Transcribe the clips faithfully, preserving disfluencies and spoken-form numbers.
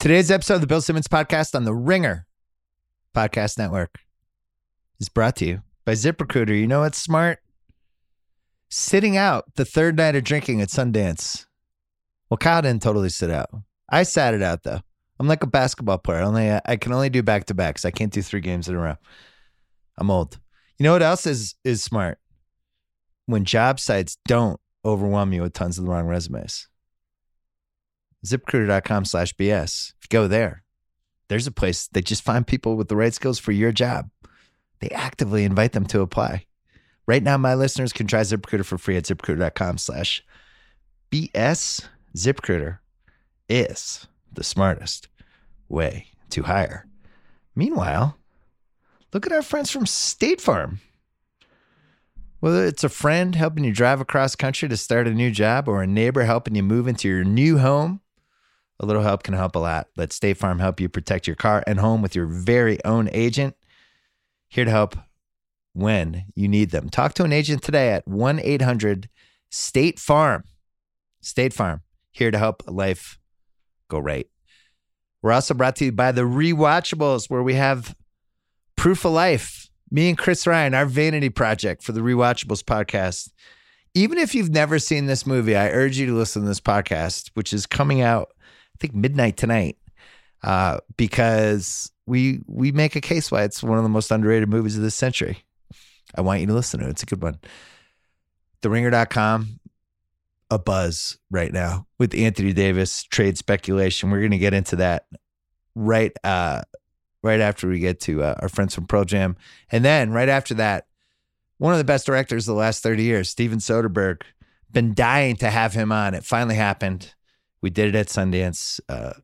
Today's episode of the Bill Simmons Podcast on the Ringer Podcast Network is brought to you by ZipRecruiter. You know what's smart? Sitting out the third night of drinking at Sundance. Well, Kyle didn't totally sit out. I sat it out, though. I'm like a basketball player. Only I can only do back-to-backs. I can't do three games in a row. I'm old. You know what else is is smart? When job sites don't overwhelm you with tons of the wrong resumes. ZipRecruiter dot com slash B S. If you go there, there's a place that just find people with the right skills for your job. They actively invite them to apply. Right now, my listeners can try ZipRecruiter for free at ZipRecruiter dot com slash B S. ZipRecruiter is the smartest way to hire. Meanwhile, look at our friends from State Farm. Whether it's a friend helping you drive across country to start a new job or a neighbor helping you move into your new home, a little help can help a lot. Let State Farm help you protect your car and home with your very own agent. Here to help when you need them. Talk to an agent today at one eight hundred State Farm. State Farm, here to help life go right. We're also brought to you by The Rewatchables, where we have Proof of Life. Me and Chris Ryan, our vanity project for the Rewatchables podcast. Even if you've never seen this movie, I urge you to listen to this podcast, which is coming out, I think, midnight tonight, uh, because we we make a case why it's one of the most underrated movies of this century. I want you to listen to it. It's a good one. The ringer dot com, a buzz right now with Anthony Davis trade speculation. We're going to get into that right uh right after we get to uh, our friends from Pearl Jam. And then right after that, one of the best directors of the last thirty years, Steven Soderbergh. Been dying to have him on. It finally happened. We did it at Sundance. Uh,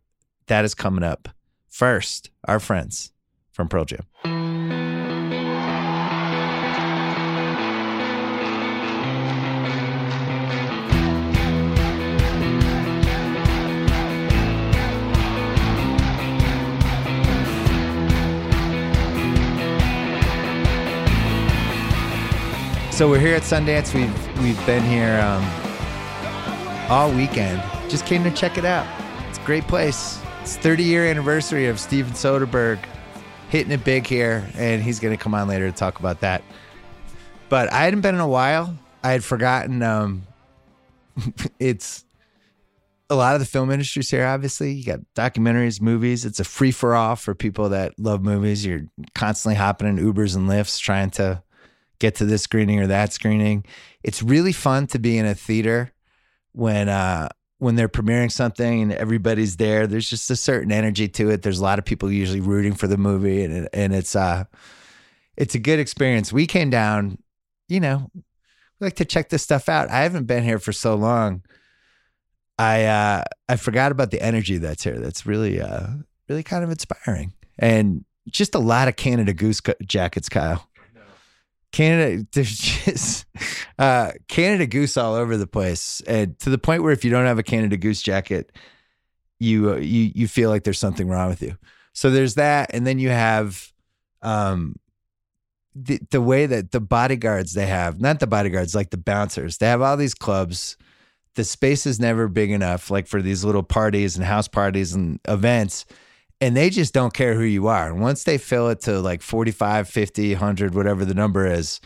that is coming up. First, our friends from Pearl Jam. So we're here at Sundance. We've we've been here um, all weekend. Just came to check it out. It's a great place. It's thirty-year anniversary of Steven Soderbergh hitting it big here, and he's going to come on later to talk about that. But I hadn't been in a while. I had forgotten. Um, it's a lot of the film industry's here, obviously. You got documentaries, movies. It's a free-for-all for people that love movies. You're constantly hopping in Ubers and Lyfts trying to get to this screening or that screening. It's really fun to be in a theater when uh, when they're premiering something and everybody's there. There's just a certain energy to it. There's a lot of people usually rooting for the movie, and and it's uh, it's a good experience. We came down, you know, we like to check this stuff out. I haven't been here for so long. I uh, I forgot about the energy that's here. That's really uh, really kind of inspiring, and just a lot of Canada Goose jackets, Kyle. Canada, there's just uh, Canada Goose all over the place, and to the point where if you don't have a Canada Goose jacket, you uh, you you feel like there's something wrong with you. So there's that, and then you have um, the the way that the bodyguards they have, not the bodyguards, like the bouncers, they have all these clubs. The space is never big enough, like for these little parties and house parties and events. And they just don't care who you are. And once they fill it to like forty-five, fifty, one hundred, whatever the number is,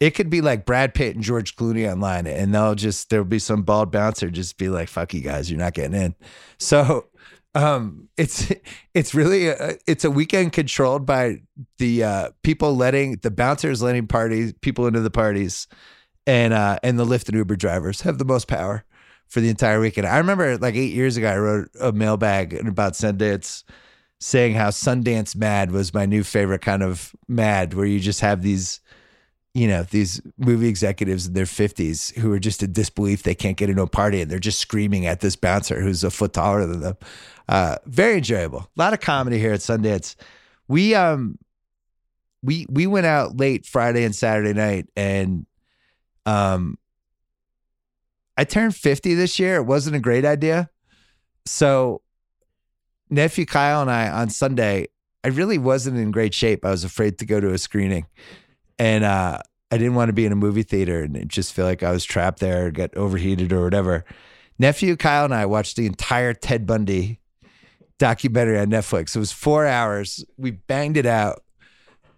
it could be like Brad Pitt and George Clooney online. And they'll just, there'll be some bald bouncer just be like, fuck you guys, you're not getting in. So um, it's it's really, a, it's a weekend controlled by the uh, people letting, the bouncers letting parties, people into the parties. And, uh, and the Lyft and Uber drivers have the most power for the entire weekend. I remember like eight years ago, I wrote a mailbag about Sundance saying how Sundance mad was my new favorite kind of mad, where you just have these, you know, these movie executives in their fifties who are just in disbelief they can't get into a party, and they're just screaming at this bouncer who's a foot taller than them. Uh, very enjoyable. A lot of comedy here at Sundance. We um we we went out late Friday and Saturday night, and um I turned fifty this year. It wasn't a great idea. So nephew Kyle and I on Sunday, I really wasn't in great shape. I was afraid to go to a screening, and uh, I didn't want to be in a movie theater and just feel like I was trapped there or get overheated or whatever. Nephew Kyle and I watched the entire Ted Bundy documentary on Netflix. It was four hours. We banged it out.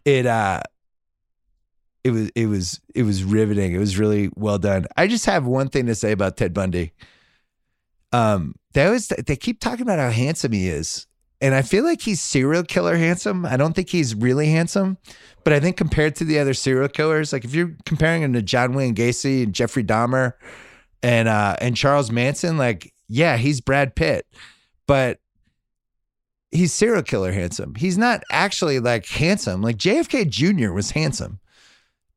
It uh, it was it was it was riveting. It was really well done. I just have one thing to say about Ted Bundy. Um, they always they keep talking about how handsome he is, and I feel like he's serial killer handsome. I don't think he's really handsome, but I think compared to the other serial killers, like if you're comparing him to John Wayne Gacy and Jeffrey Dahmer and uh, and Charles Manson, like yeah, he's Brad Pitt, but he's serial killer handsome. He's not actually like handsome. Like J F K Junior was handsome.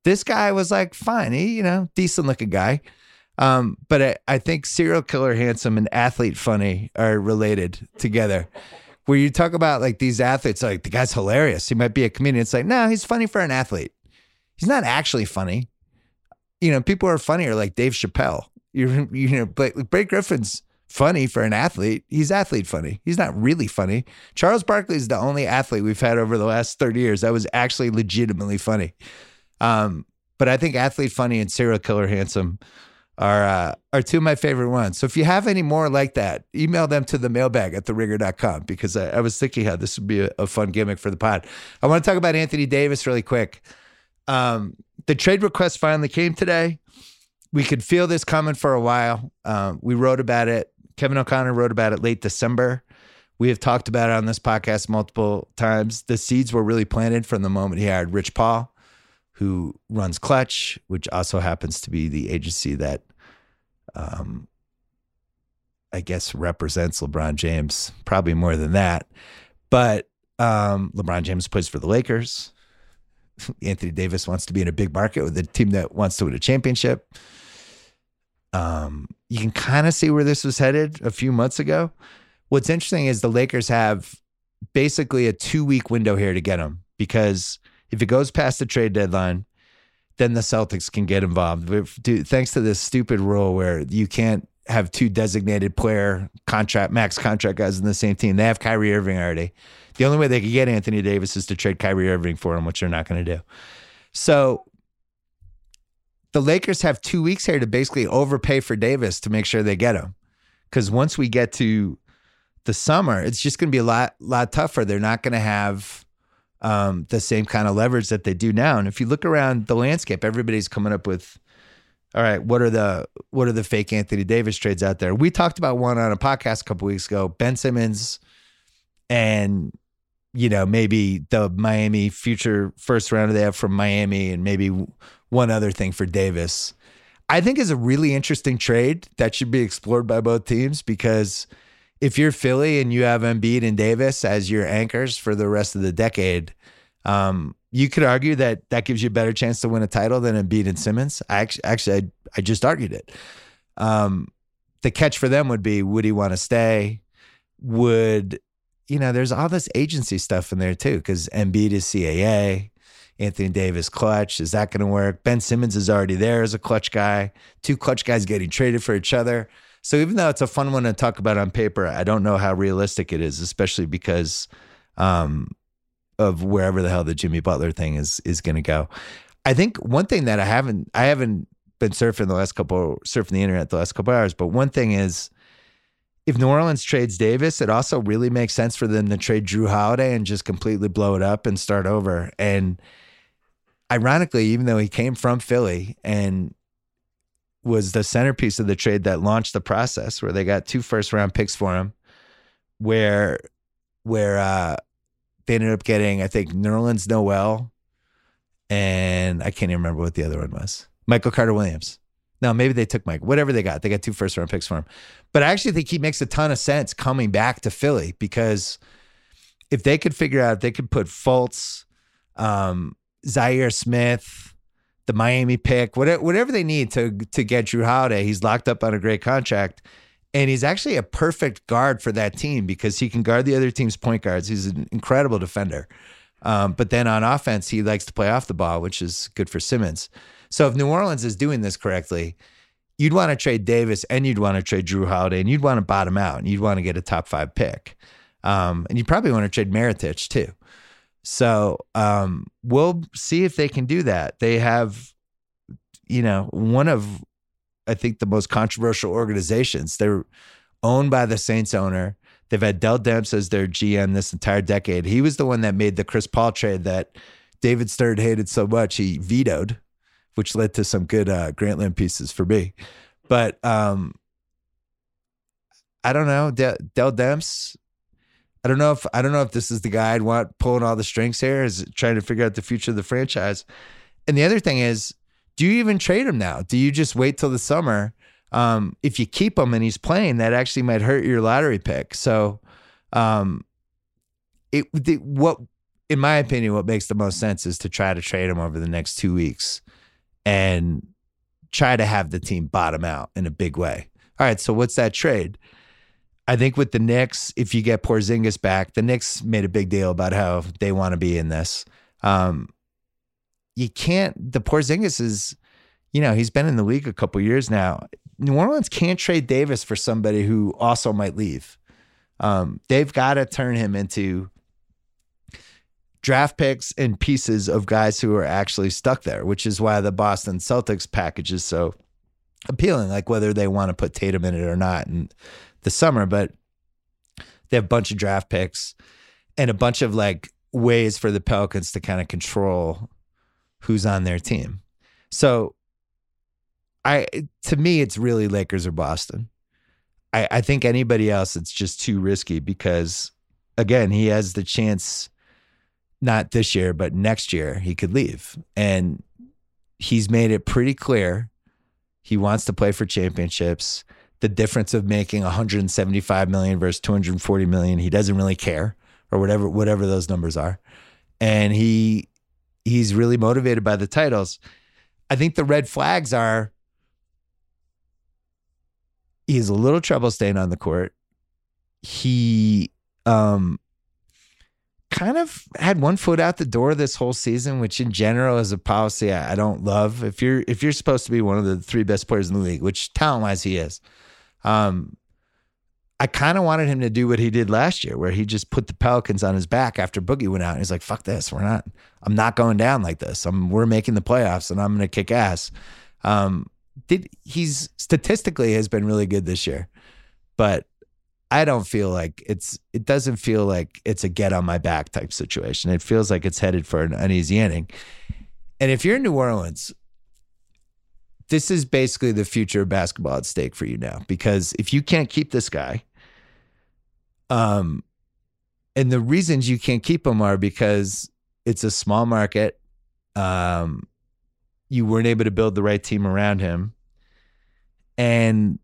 This guy was like fine, he, you know, decent looking guy. Um, but I, I think serial killer handsome and athlete funny are related together. Where you talk about like these athletes, like the guy's hilarious. He might be a comedian. It's like, no, he's funny for an athlete. He's not actually funny. You know, people are funnier like Dave Chappelle. You, you know, Blake, Blake Griffin's funny for an athlete. He's athlete funny. He's not really funny. Charles Barkley is the only athlete we've had over the last thirty years that was actually legitimately funny. Um, but I think athlete funny and serial killer handsome are uh, are two of my favorite ones. So if you have any more like that, email them to the mailbag at the ringer dot com because I, I was thinking how this would be a, a fun gimmick for the pod. I want to talk about Anthony Davis really quick. Um, the trade request finally came today. We could feel this coming for a while. Um, we wrote about it. Kevin O'Connor wrote about it late December. We have talked about it on this podcast multiple times. The seeds were really planted from the moment he hired Rich Paul, who runs Clutch, which also happens to be the agency that um, I guess represents LeBron James, probably more than that. But um, LeBron James plays for the Lakers. Anthony Davis wants to be in a big market with a team that wants to win a championship. Um, you can kind of see where this was headed a few months ago. What's interesting is the Lakers have basically a two-week window here to get him because if it goes past the trade deadline, then the Celtics can get involved. Dude, thanks to this stupid rule where you can't have two designated player contract, max contract guys in the same team. They have Kyrie Irving already. The only way they could get Anthony Davis is to trade Kyrie Irving for him, which they're not going to do. So the Lakers have two weeks here to basically overpay for Davis to make sure they get him. Because once we get to the summer, it's just going to be a lot, lot tougher. They're not going to have um, the same kind of leverage that they do now. And if you look around the landscape, everybody's coming up with, all right, what are the what are the fake Anthony Davis trades out there? We talked about one on a podcast a couple weeks ago. Ben Simmons and, you know, maybe the Miami future first rounder they have from Miami and maybe one other thing for Davis, I think is a really interesting trade that should be explored by both teams because if you're Philly and you have Embiid and Davis as your anchors for the rest of the decade, um, you could argue that that gives you a better chance to win a title than Embiid and Simmons. I actually, actually I, I just argued it. Um, the catch for them would be, would he want to stay? Would, you know, there's all this agency stuff in there too, because Embiid is C A A, Anthony Davis Clutch. Is that going to work? Ben Simmons is already there as a Clutch guy. Two Clutch guys getting traded for each other. So even though it's a fun one to talk about on paper, I don't know how realistic it is, especially because, um, of wherever the hell the Jimmy Butler thing is is going to go. I think one thing that I haven't I haven't been surfing the last couple surfing the internet the last couple hours, but one thing is if New Orleans trades Davis, it also really makes sense for them to trade Jrue Holiday and just completely blow it up and start over. And ironically, even though he came from Philly and was the centerpiece of the trade that launched the process, where they got two first round picks for him, where where uh they ended up getting, I think, Nerlens Noel, and I can't even remember what the other one was. Michael Carter-Williams. No, maybe they took Mike. Whatever they got, they got two first-round picks for him. But I actually think he makes a ton of sense coming back to Philly because if they could figure out, if they could put Fultz, um, Zaire Smith, the Miami pick, whatever, whatever they need to to get Jrue Holiday, he's locked up on a great contract. And he's actually a perfect guard for that team because he can guard the other team's point guards. He's an incredible defender. Um, but then on offense, he likes to play off the ball, which is good for Simmons. So if New Orleans is doing this correctly, you'd want to trade Davis and you'd want to trade Jrue Holiday and you'd want to bottom out and you'd want to get a top five pick. Um, and you probably want to trade Mirotić too. So um, we'll see if they can do that. They have, you know, one of... I think the most controversial organizations. They're owned by the Saints owner. They've had Del Demps as their G M this entire decade. He was the one that made the Chris Paul trade that David Stern hated so much he vetoed, which led to some good uh, Grantland pieces for me. But um, I don't know, Del, Del Demps. I don't know if I don't know if this is the guy I'd want pulling all the strings here, is trying to figure out the future of the franchise. And the other thing is, do you even trade him now? Do you just wait till the summer? Um, if you keep him and he's playing, that actually might hurt your lottery pick. So, um, it the, what, in my opinion, what makes the most sense is to try to trade him over the next two weeks and try to have the team bottom out in a big way. All right, so what's that trade? I think with the Knicks, if you get Porzingis back, the Knicks made a big deal about how they want to be in this. Um, you can't, the Porzingis is, you know, he's been in the league a couple of years now. New Orleans can't trade Davis for somebody who also might leave. Um, they've got to turn him into draft picks and pieces of guys who are actually stuck there, which is why the Boston Celtics package is so appealing, like whether they want to put Tatum in it or not in the summer. But they have a bunch of draft picks and a bunch of like ways for the Pelicans to kind of control who's on their team. So I, to me, it's really Lakers or Boston. I, I think anybody else, it's just too risky because, again, he has the chance, not this year, but next year, he could leave. And he's made it pretty clear he wants to play for championships. The difference of making one hundred seventy-five million dollars versus two hundred forty million dollars, he doesn't really care, or whatever whatever those numbers are. And he he's really motivated by the titles. I think the red flags are, he has a little trouble staying on the court. He um, kind of had one foot out the door this whole season, which in general is a policy I, I don't love. If you're if you're supposed to be one of the three best players in the league, which talent-wise he is, um, I kind of wanted him to do what he did last year, where he just put the Pelicans on his back after Boogie went out. And he's like, fuck this. We're not, I'm not going down like this. I'm, we're making the playoffs and I'm going to kick ass. Um, Did he's statistically has been really good this year, but I don't feel like it's, it doesn't feel like it's a get on my back type situation. It feels like it's headed for an uneasy ending. And if you're in New Orleans, this is basically the future of basketball at stake for you now, because if you can't keep this guy, um, and the reasons you can't keep him are because it's a small market, um, you weren't able to build the right team around him. And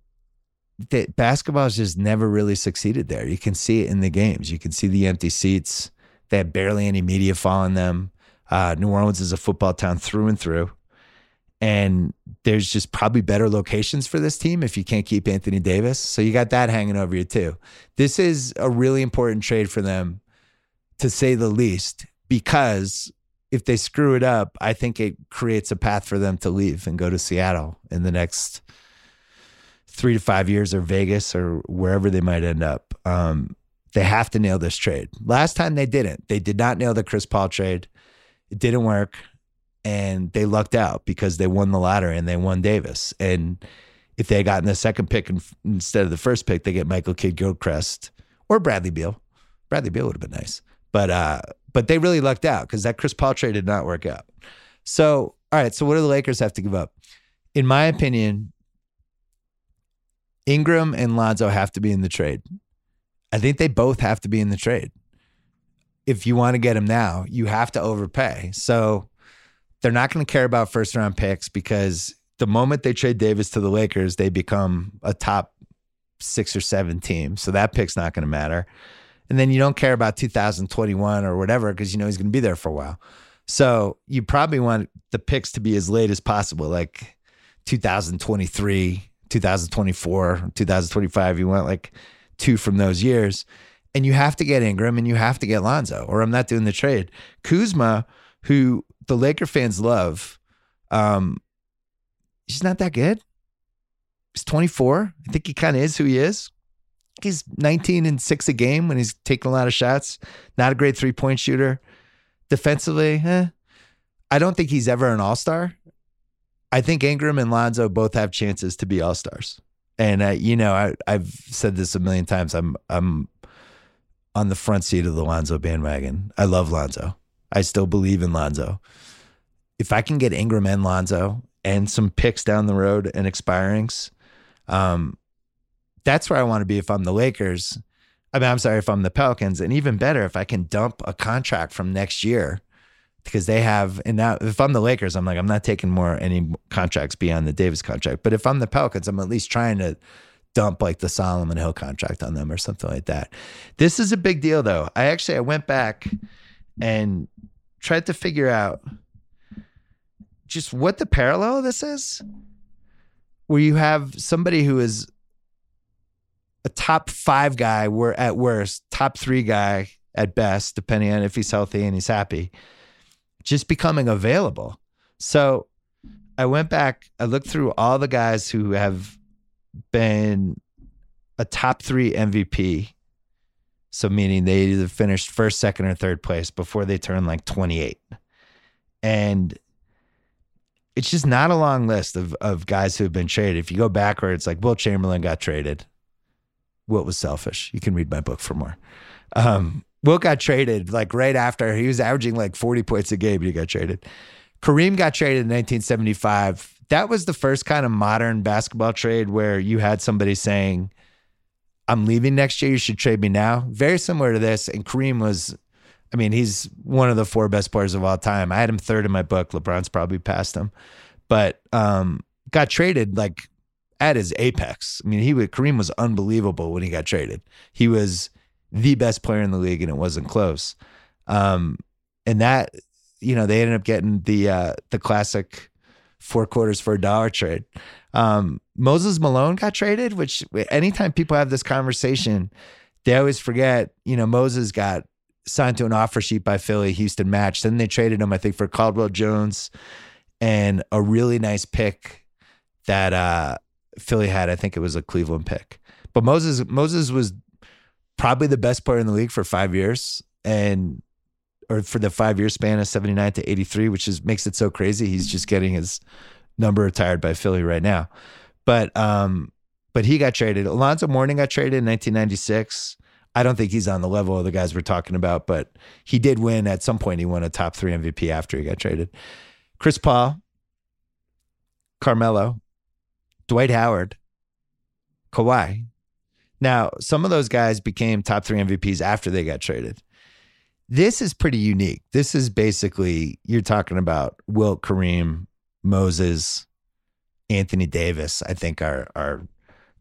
that basketball has just never really succeeded there. You can see it in the games. You can see the empty seats. They had barely any media following them. Uh, New Orleans is a football town through and through. And there's just probably better locations for this team if you can't keep Anthony Davis. So you got that hanging over you too. This is a really important trade for them, to say the least, because if they screw it up, I think it creates a path for them to leave and go to Seattle in the next three to five years, or Vegas, or wherever they might end up. Um, they have to nail this trade. Last time they didn't. They did not nail the Chris Paul trade. It didn't work, and they lucked out because they won the lottery and they won Davis. And if they had gotten the second pick in, instead of the first pick, they get Michael Kidd-Gilchrist or Bradley Beal. Bradley Beal would have been nice. But uh, but they really lucked out because that Chris Paul trade did not work out. So, all right, so what do the Lakers have to give up? In my opinion, Ingram and Lonzo have to be in the trade. I think they both have to be in the trade. If you want to get them now, you have to overpay. So they're not going to care about first-round picks, because the moment they trade Davis to the Lakers, they become a top six or seven team. So that pick's not going to matter. And then you don't care about two thousand twenty-one or whatever, because you know he's going to be there for a while. So you probably want the picks to be as late as possible, like two thousand twenty-three, two thousand twenty-four, two thousand twenty-five. You want like two from those years. And you have to get Ingram and you have to get Lonzo, or I'm not doing the trade. Kuzma, who the Laker fans love, um, he's not that good. He's twenty-four. I think he kind of is who he is. He's nineteen and six a game when he's taking a lot of shots. Not a great three-point shooter. Defensively, eh. I don't think he's ever an all-star. I think Ingram and Lonzo both have chances to be all-stars. And, uh, you know, I, I've said this a million times. I'm I'm on the front seat of the Lonzo bandwagon. I love Lonzo. I still believe in Lonzo. If I can get Ingram and Lonzo and some picks down the road and expirings, um, that's where I want to be if I'm the Lakers. I mean, I'm sorry, if I'm the Pelicans. And even better, if I can dump a contract from next year, because they have, and now if I'm the Lakers, I'm like, I'm not taking more, any contracts beyond the Davis contract. But if I'm the Pelicans, I'm at least trying to dump like the Solomon Hill contract on them or something like that. This is a big deal though. I actually, I went back and tried to figure out just what the parallel of this is, where you have somebody who is a top five guy, we're at worst, top three guy at best, depending on if he's healthy and he's happy, just becoming available. So I went back, I looked through all the guys who have been a top three M V P. So meaning they either finished first, second, or third place before they turned like twenty-eight. And it's just not a long list of, of guys who have been traded. If you go backwards, like Wilt Chamberlain got traded. Wilt was selfish. You can read my book for more. Um, Wilt got traded like right after. He was averaging like forty points a game, but he got traded. Kareem got traded in nineteen seventy-five. That was the first kind of modern basketball trade where you had somebody saying, I'm leaving next year, you should trade me now. Very similar to this. And Kareem was, I mean, he's one of the four best players of all time. I had him third in my book. LeBron's probably passed him. But um, got traded like at his apex. I mean, he would, Kareem was unbelievable when he got traded. He was the best player in the league, and it wasn't close. Um, and that, you know, they ended up getting the uh, the classic four quarters for a dollar trade. Um, Moses Malone got traded, which anytime people have this conversation, they always forget, you know, Moses got signed to an offer sheet by Philly, Houston matched. Then they traded him, I think, for Caldwell Jones and a really nice pick that uh, Philly had. I think it was a Cleveland pick. But Moses Moses was probably the best player in the league for five years and or for the five-year span of seventy-nine to eighty-three, which is makes it so crazy. He's just getting his number retired by Philly right now. But um, but he got traded. Alonzo Mourning got traded in nineteen ninety-six. I don't think he's on the level of the guys we're talking about, but he did win at some point. He won a top three M V P after he got traded. Chris Paul, Carmelo, Dwight Howard, Kawhi. Now, some of those guys became top three M V Ps after they got traded. This is pretty unique. This is basically, you're talking about Wilt, Kareem, Moses, Anthony Davis, I think are are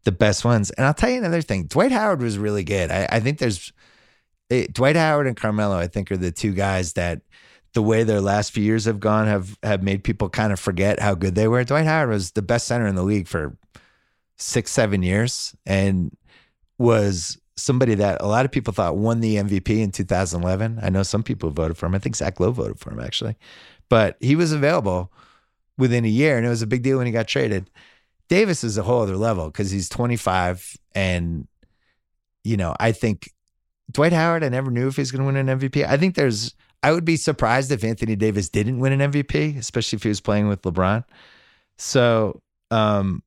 the best ones. And I'll tell you another thing. Dwight Howard was really good. I, I think there's, it, Dwight Howard and Carmelo, I think, are the two guys that the way their last few years have gone have, have made people kind of forget how good they were. Dwight Howard was the best center in the league for six, seven years. And was somebody that a lot of people thought won the M V P in two thousand eleven. I know some people voted for him. I think Zach Lowe voted for him, actually. But he was available within a year, and it was a big deal when he got traded. Davis is a whole other level because he's twenty-five, and, you know, I think Dwight Howard, I never knew if he's going to win an M V P. I think there's, I would be surprised if Anthony Davis didn't win an M V P, especially if he was playing with LeBron. So, um,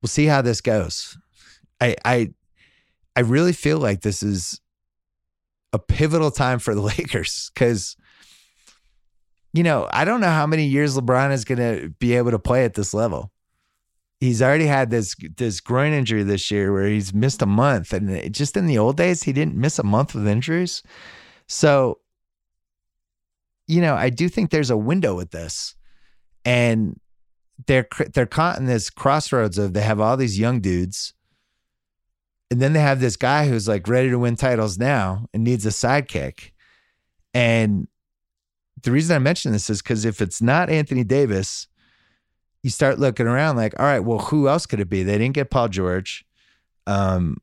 we'll see how this goes. I, I I really feel like this is a pivotal time for the Lakers because, you know, I don't know how many years LeBron is going to be able to play at this level. He's already had this this groin injury this year where he's missed a month. And just in the old days, he didn't miss a month with injuries. So, you know, I do think there's a window with this. And They're they're caught in this crossroads of they have all these young dudes, and then they have this guy who's like ready to win titles now and needs a sidekick. And the reason I mention this is because if it's not Anthony Davis, you start looking around like, all right, well, who else could it be? They didn't get Paul George. Um,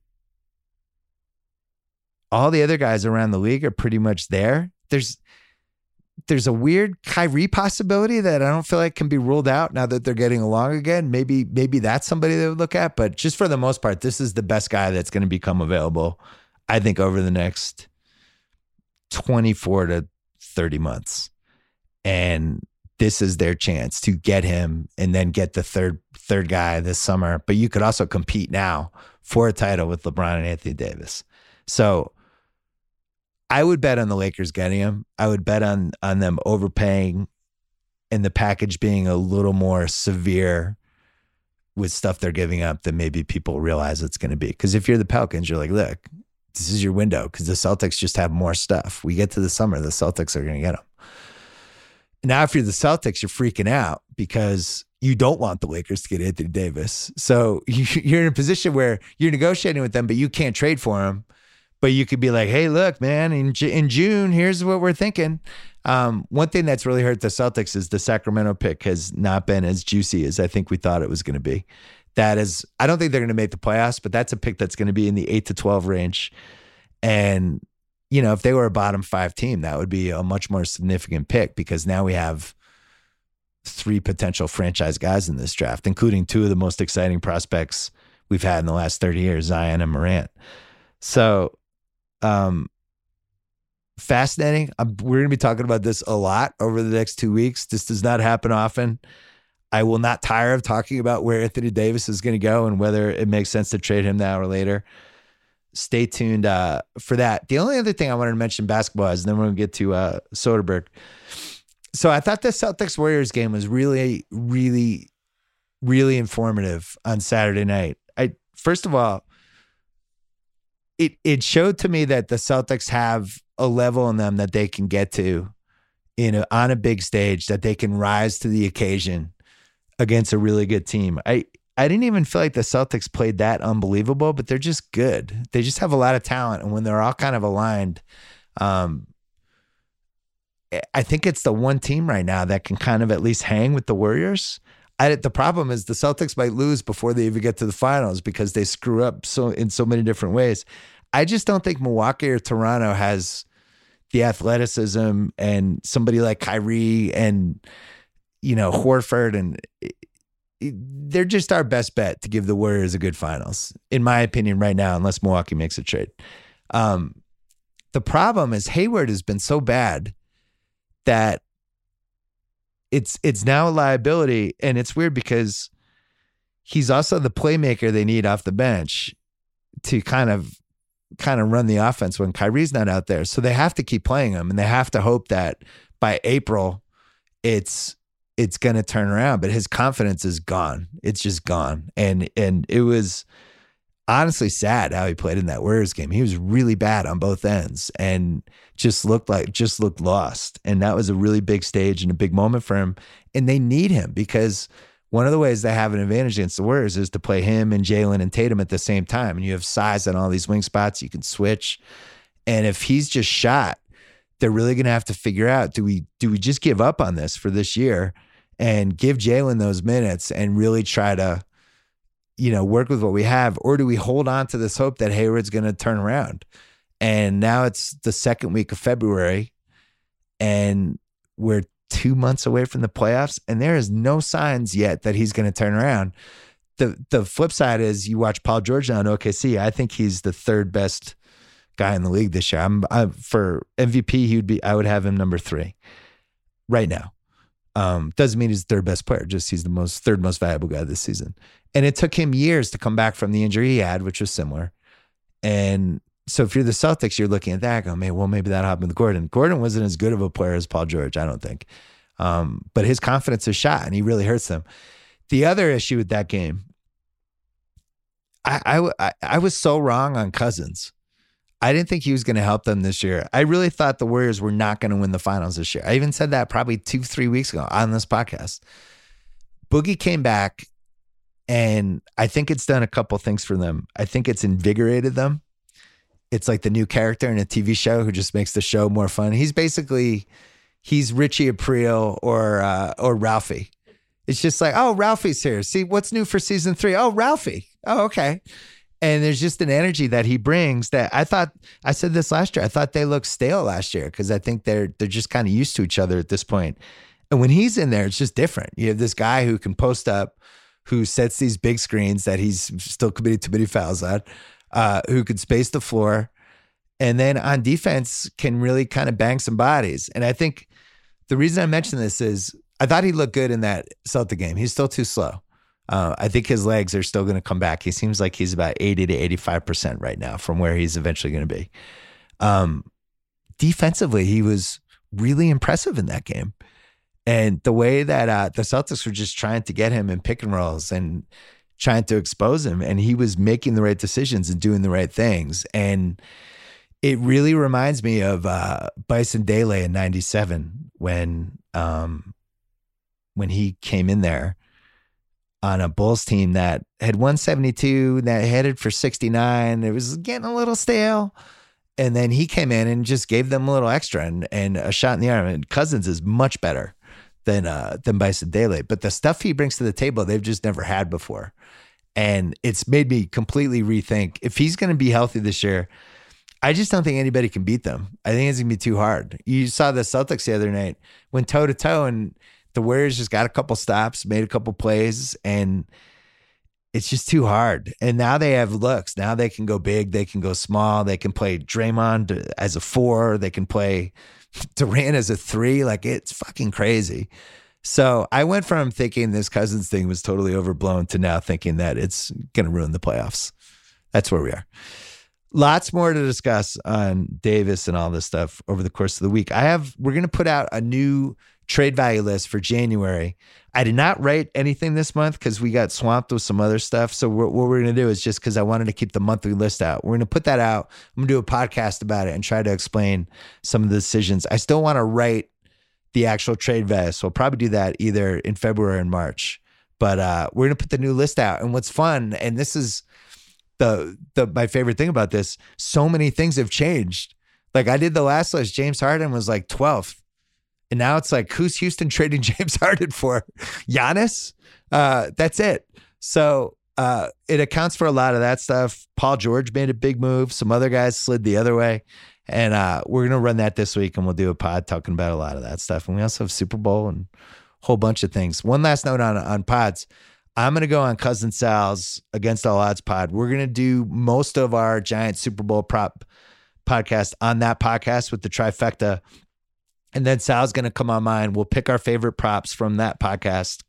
all the other guys around the league are pretty much there. There's There's a weird Kyrie possibility that I don't feel like can be ruled out now that they're getting along again. Maybe maybe that's somebody they would look at. But just for the most part, this is the best guy that's going to become available, I think, over the next twenty-four to thirty months. And this is their chance to get him and then get the third third guy this summer, but you could also compete now for a title with LeBron and Anthony Davis. So I would bet on the Lakers getting him. I would bet on on them overpaying and the package being a little more severe with stuff they're giving up than maybe people realize it's going to be. Because if you're the Pelicans, you're like, look, this is your window because the Celtics just have more stuff. We get to the summer, the Celtics are going to get them. Now, if you're the Celtics, you're freaking out because you don't want the Lakers to get Anthony Davis. So you're in a position where you're negotiating with them, but you can't trade for him. But you could be like, hey, look, man, in, in June, here's what we're thinking. Um, one thing that's really hurt the Celtics is the Sacramento pick has not been as juicy as I think we thought it was going to be. That is, I don't think they're going to make the playoffs, but that's a pick that's going to be in the eight to twelve range. And, you know, if they were a bottom five team, that would be a much more significant pick because now we have three potential franchise guys in this draft, including two of the most exciting prospects we've had in the last thirty years, Zion and Morant. So, um, fascinating. I'm, we're going to be talking about this a lot over the next two weeks. This does not happen often. I will not tire of talking about where Anthony Davis is going to go and whether it makes sense to trade him now or later. Stay tuned uh, for that. The only other thing I wanted to mention basketball is, and then we're going to get to uh, Soderbergh. So I thought the Celtics Warriors game was really, really, really informative on Saturday night. I first of all, it it showed to me that the Celtics have a level in them that they can get to in a, on a big stage, that they can rise to the occasion against a really good team. I, I didn't even feel like the Celtics played that unbelievable, but they're just good. They just have a lot of talent. And when they're all kind of aligned, um, I think it's the one team right now that can kind of at least hang with the Warriors. I, the problem is the Celtics might lose before they even get to the finals because they screw up so in so many different ways. I just don't think Milwaukee or Toronto has the athleticism and somebody like Kyrie and, you know, Horford, and it, it, they're just our best bet to give the Warriors a good finals, in my opinion, right now, unless Milwaukee makes a trade. Um, the problem is Hayward has been so bad that it's it's now a liability, and it's weird because he's also the playmaker they need off the bench to kind of kind of run the offense when Kyrie's not out there. So they have to keep playing him, and they have to hope that by April it's it's going to turn around. But his confidence is gone. It's just gone, and and it was honestly sad how he played in that Warriors game. He was really bad on both ends and just looked like, just looked lost. And that was a really big stage and a big moment for him. And they need him because one of the ways they have an advantage against the Warriors is to play him and Jalen and Tatum at the same time. And you have size on all these wing spots. You can switch. And if he's just shot, they're really going to have to figure out, do we, do we just give up on this for this year and give Jalen those minutes and really try to, you know, work with what we have, or do we hold on to this hope that Hayward's going to turn around? And now it's the second week of February and we're two months away from the playoffs and there is no signs yet that he's going to turn around. The the flip side is you watch Paul George on O K C. I think he's the third best guy in the league this year. I'm, I'm for M V P. He would be, I would have him number three right now. Um, doesn't mean he's the third best player, just he's the most third most valuable guy this season. And it took him years to come back from the injury he had, which was similar. And so if you're the Celtics, you're looking at that going, man, well, maybe that happened with Gordon. Gordon wasn't as good of a player as Paul George, I don't think. Um, but his confidence is shot and he really hurts them. The other issue with that game, I, I, I was so wrong on Cousins. I didn't think he was going to help them this year. I really thought the Warriors were not going to win the finals this year. I even said that probably two, three weeks ago on this podcast. Boogie came back, and I think it's done a couple things for them. I think it's invigorated them. It's like the new character in a T V show who just makes the show more fun. He's basically, he's Richie Aprile or uh, or Ralphie. It's just like, oh, Ralphie's here. See, what's new for season three? Oh, Ralphie. Oh, okay. And there's just an energy that he brings that I thought, I said this last year, I thought they looked stale last year because I think they're they're just kind of used to each other at this point. And when he's in there, it's just different. You have this guy who can post up, who sets these big screens that he's still committed too many fouls on, uh, who can space the floor, and then on defense can really kind of bang some bodies. And I think the reason I mention this is I thought he looked good in that Celtic game. He's still too slow. Uh, I think his legs are still going to come back. He seems like he's about eighty to eighty-five percent right now from where he's eventually going to be. Um, defensively, he was really impressive in that game. And the way that uh, the Celtics were just trying to get him in pick and rolls and trying to expose him, and he was making the right decisions and doing the right things. And it really reminds me of uh, Bison Dele in ninety-seven when um, when he came in there on a Bulls team that had won seventy-two, that headed for sixty-nine. It was getting a little stale. And then he came in and just gave them a little extra and, and a shot in the arm. And Cousins is much better than uh, than Bison Dele. But the stuff he brings to the table, they've just never had before. And it's made me completely rethink. If he's going to be healthy this year, I just don't think anybody can beat them. I think it's going to be too hard. You saw the Celtics the other night, went toe-to-toe, and the Warriors just got a couple stops, made a couple plays, and it's just too hard. And now they have looks. Now they can go big. They can go small. They can play Draymond as a four. They can play Durant as a three. Like, it's fucking crazy. So I went from thinking this Cousins thing was totally overblown to now thinking that it's going to ruin the playoffs. That's where we are. Lots more to discuss on Davis and all this stuff over the course of the week. I have, we're going to put out a new trade value list for January. I did not write anything this month because we got swamped with some other stuff. So what we're going to do is just because I wanted to keep the monthly list out, we're going to put that out. I'm going to do a podcast about it and try to explain some of the decisions. I still want to write the actual trade value. So we'll probably do that either in February and March, but uh, we're going to put the new list out. And what's fun, and this is the, the, my favorite thing about this, so many things have changed. Like I did the last list, James Harden was like twelfth. And now it's like, who's Houston trading James Harden for? Giannis? Uh, that's it. So uh, it accounts for a lot of that stuff. Paul George made a big move. Some other guys slid the other way. And uh, we're going to run that this week, and we'll do a pod talking about a lot of that stuff. And we also have Super Bowl and a whole bunch of things. One last note on, on pods. I'm going to go on Cousin Sal's Against All Odds pod. We're going to do most of our giant Super Bowl prop podcast on that podcast with the trifecta. And then Sal's going to come on mine. We'll pick our favorite props from that podcast,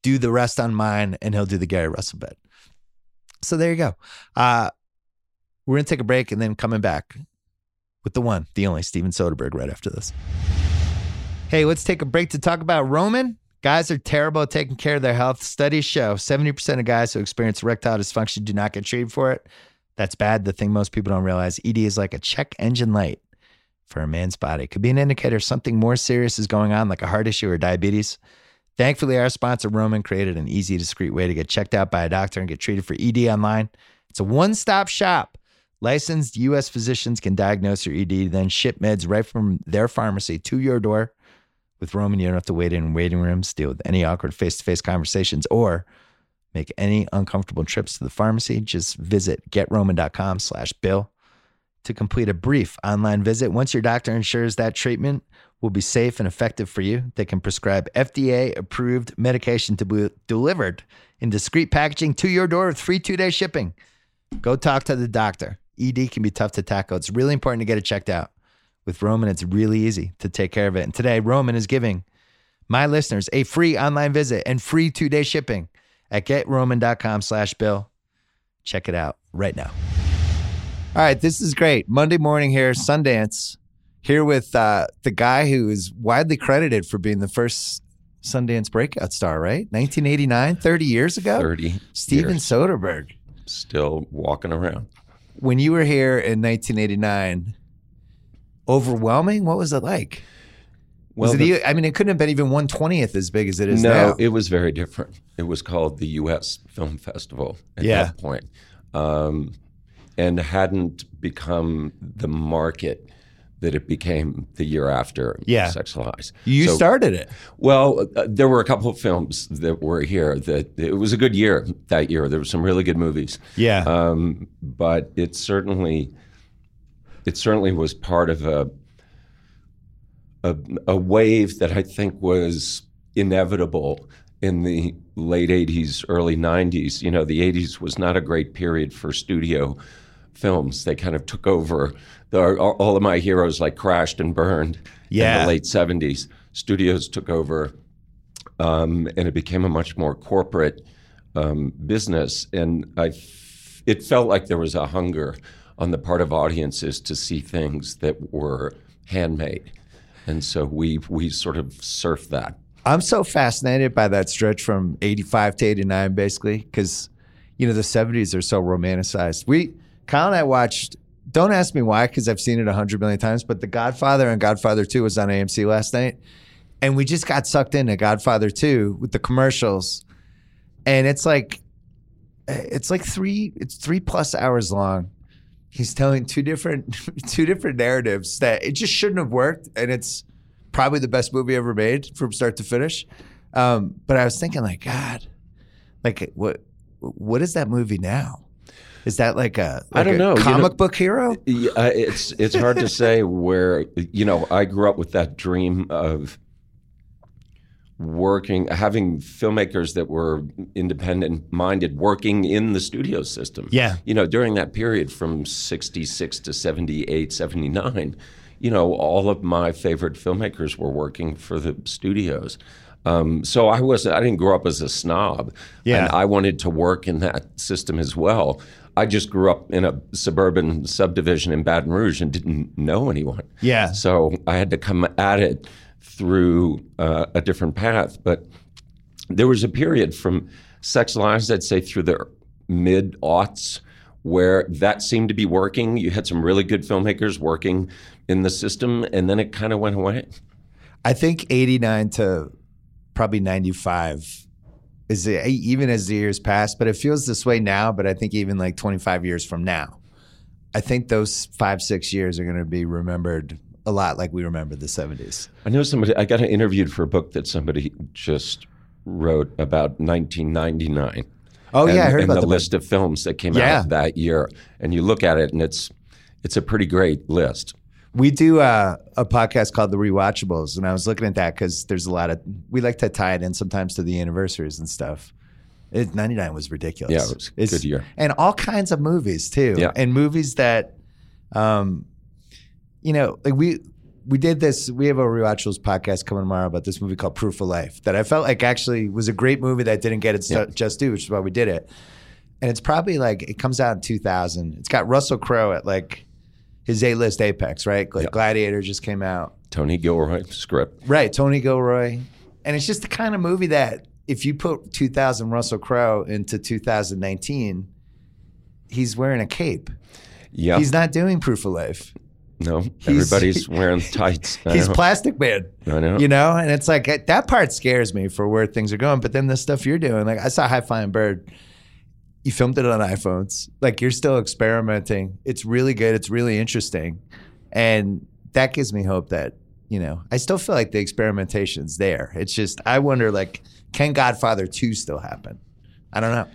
do the rest on mine, and he'll do the Gary Russell bet. So there you go. Uh, we're going to take a break and then coming back with the one, the only Steven Soderbergh right after this. Hey, let's take a break to talk about Roman. Guys are terrible at taking care of their health. Studies show seventy percent of guys who experience erectile dysfunction do not get treated for it. That's bad. The thing most people don't realize, E D is like a check engine light for a man's body. It could be an indicator something more serious is going on, like a heart issue or diabetes. Thankfully, our sponsor, Roman, created an easy, discreet way to get checked out by a doctor and get treated for E D online. It's a one-stop shop. Licensed U S physicians can diagnose your E D, then ship meds right from their pharmacy to your door. With Roman, you don't have to wait in waiting rooms, deal with any awkward face-to-face conversations, or make any uncomfortable trips to the pharmacy. Just visit getroman.com slash bill. to complete a brief online visit. Once your doctor ensures that treatment will be safe and effective for you, they can prescribe F D A-approved medication to be delivered in discreet packaging to your door with free two-day shipping. Go talk to the doctor. E D can be tough to tackle. It's really important to get it checked out. With Roman, it's really easy to take care of it. And today, Roman is giving my listeners a free online visit and free two-day shipping at getroman.com slash bill. Check it out right now. All right, this is great. Monday morning here, Sundance, here with uh, the guy who is widely credited for being the first Sundance breakout star, right? nineteen eighty-nine, thirty years ago? thirty Steven years. Soderbergh. Still walking around. When you were here in nineteen eighty-nine, overwhelming? What was it like? Well, was it the, I mean, it couldn't have been even one twentieth as big as it is no, now. No, it was very different. It was called the U S Film Festival at yeah. that point. Um And hadn't become the market that it became the year after yeah. Sex Lies. You so, started it. Well, uh, there were a couple of films that were here. That it was a good year that year. There were some really good movies. Yeah. Um, but it certainly, it certainly was part of a, a a wave that I think was inevitable in the late eighties, early nineties. You know, the eighties was not a great period for studio films. They kind of took over. The, all of my heroes like crashed and burned yeah. in the late seventies. Studios took over um, and it became a much more corporate um, business. And I, f- it felt like there was a hunger on the part of audiences to see things that were handmade. And so we we sort of surfed that. I'm so fascinated by that stretch from eighty-five to eighty-nine, basically, because, you know, the seventies are so romanticized. We, Kyle and I watched, don't ask me why, because I've seen it a hundred million times, but The Godfather and Godfather two was on A M C last night. And we just got sucked into Godfather two with the commercials. And it's like, it's like three, it's three plus hours long. He's telling two different two different narratives that it just shouldn't have worked, and it's probably the best movie ever made from start to finish. Um, but I was thinking, like, God, like what what is that movie now? Is that like a like I don't a know comic you know, book hero? Yeah, uh, it's it's hard to say. Where you know I grew up with that dream of working, having filmmakers that were independent-minded working in the studio system. Yeah. You know, during that period from sixty-six to seventy-eight, seventy-nine, you know, all of my favorite filmmakers were working for the studios. Um, so I wasn't, I didn't grow up as a snob. Yeah. And I wanted to work in that system as well. I just grew up in a suburban subdivision in Baton Rouge and didn't know anyone. Yeah. So I had to come at it through uh, a different path. But there was a period from Sex Lives, I'd say through the mid-aughts, where that seemed to be working. You had some really good filmmakers working in the system, and then it kind of went away. I think eighty-nine to probably ninety-five, is it, even as the years pass, but it feels this way now, but I think even like twenty-five years from now, I think those five, six years are going to be remembered a lot like we remember the seventies. I know somebody, I got interviewed for a book that somebody just wrote about nineteen ninety-nine. Oh, and, yeah, I heard about the, the list of films that came yeah. out that year. And you look at it and it's it's a pretty great list. We do uh, a podcast called The Rewatchables, and I was looking at that because there's a lot of, we like to tie it in sometimes to the anniversaries and stuff. It, ninety-nine was ridiculous. Yeah, it was a it's, good year. And all kinds of movies too. Yeah. And movies that, um, you know, like we we did this, we have a Rewatchables podcast coming tomorrow about this movie called Proof of Life that I felt like actually was a great movie that didn't get its yeah. just due, which is why we did it. And it's probably like, it comes out in two thousand. It's got Russell Crowe at like his A-list apex, right? Like yeah. Gladiator just came out. Tony Gilroy script. Right, Tony Gilroy. And it's just the kind of movie that if you put two thousand Russell Crowe into two thousand nineteen, he's wearing a cape. Yeah. He's not doing Proof of Life. No, he's, everybody's wearing tights. I he's know. Plastic Man. I know. You know, and it's like, that part scares me for where things are going. But then the stuff you're doing, like I saw High Flying Bird. You filmed it on iPhones. Like you're still experimenting. It's really good. It's really interesting. And that gives me hope that, you know, I still feel like the experimentation's there. It's just, I wonder, like, can Godfather two still happen? I don't know.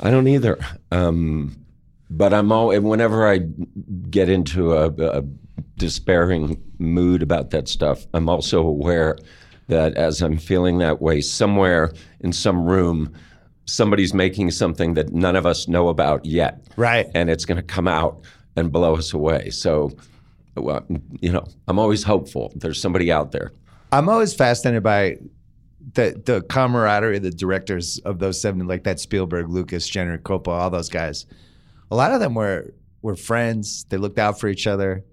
I don't either. Um, but I'm always, whenever I get into a, a despairing mood about that stuff, I'm also aware that as I'm feeling that way, somewhere in some room, somebody's making something that none of us know about yet. Right. And it's going to come out and blow us away. So, well, you know, I'm always hopeful. There's somebody out there. I'm always fascinated by the the camaraderie of the directors of those seven, like that Spielberg, Lucas, Jenner, Coppola, all those guys. A lot of them were were friends. They looked out for each other.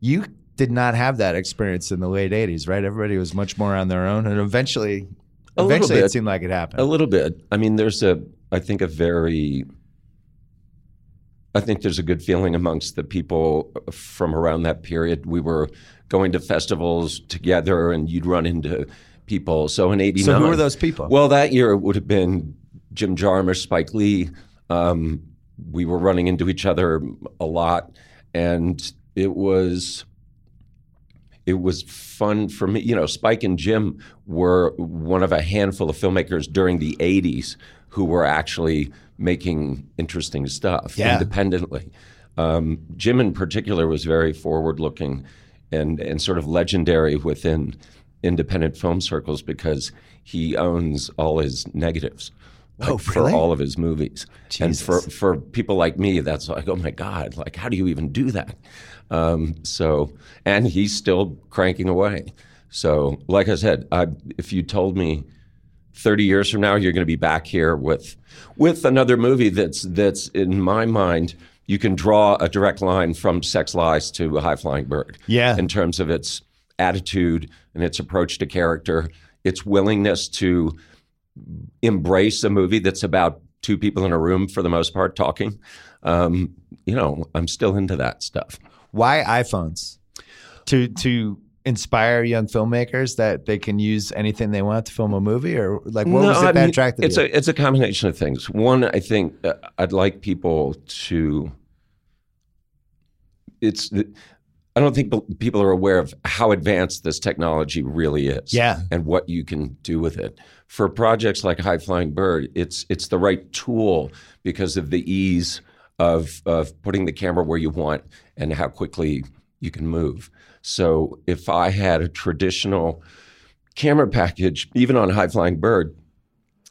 You did not have that experience in the late eighties, right? Everybody was much more on their own. And eventually, a eventually bit, it seemed like it happened. A little bit. I mean, there's a, I think a very, I think there's a good feeling amongst the people from around that period. We were going to festivals together and you'd run into people. So in eighty-nine. So who were those people? Well, that year it would have been Jim Jarmusch, Spike Lee. Um, we were running into each other a lot. And It was it was fun for me. You know, Spike and Jim were one of a handful of filmmakers during the eighties who were actually making interesting stuff yeah. independently. Um, Jim in particular was very forward-looking and, and sort of legendary within independent film circles because he owns all his negatives. Like oh, really? For all of his movies. Jesus. And for, for people like me, that's like, oh my God, like how do you even do that? Um, so, and he's still cranking away. So like I said, I, if you told me thirty years from now, you're going to be back here with with another movie that's that's in my mind. You can draw a direct line from Sex Lies to A High-Flying Bird. Yeah. In terms of its attitude and its approach to character, its willingness to embrace a movie that's about two people in a room for the most part talking. Um, you know, I'm still into that stuff. Why iPhones? To to inspire young filmmakers that they can use anything they want to film a movie, or like what no, was it I that mean, attracted it's you? A, it's a combination of things. One, I think uh, I'd like people to, it's, I don't think people are aware of how advanced this technology really is yeah. and what you can do with it. For projects like High Flying Bird, it's it's the right tool because of the ease of of putting the camera where you want and how quickly you can move. So if I had a traditional camera package, even on High Flying Bird,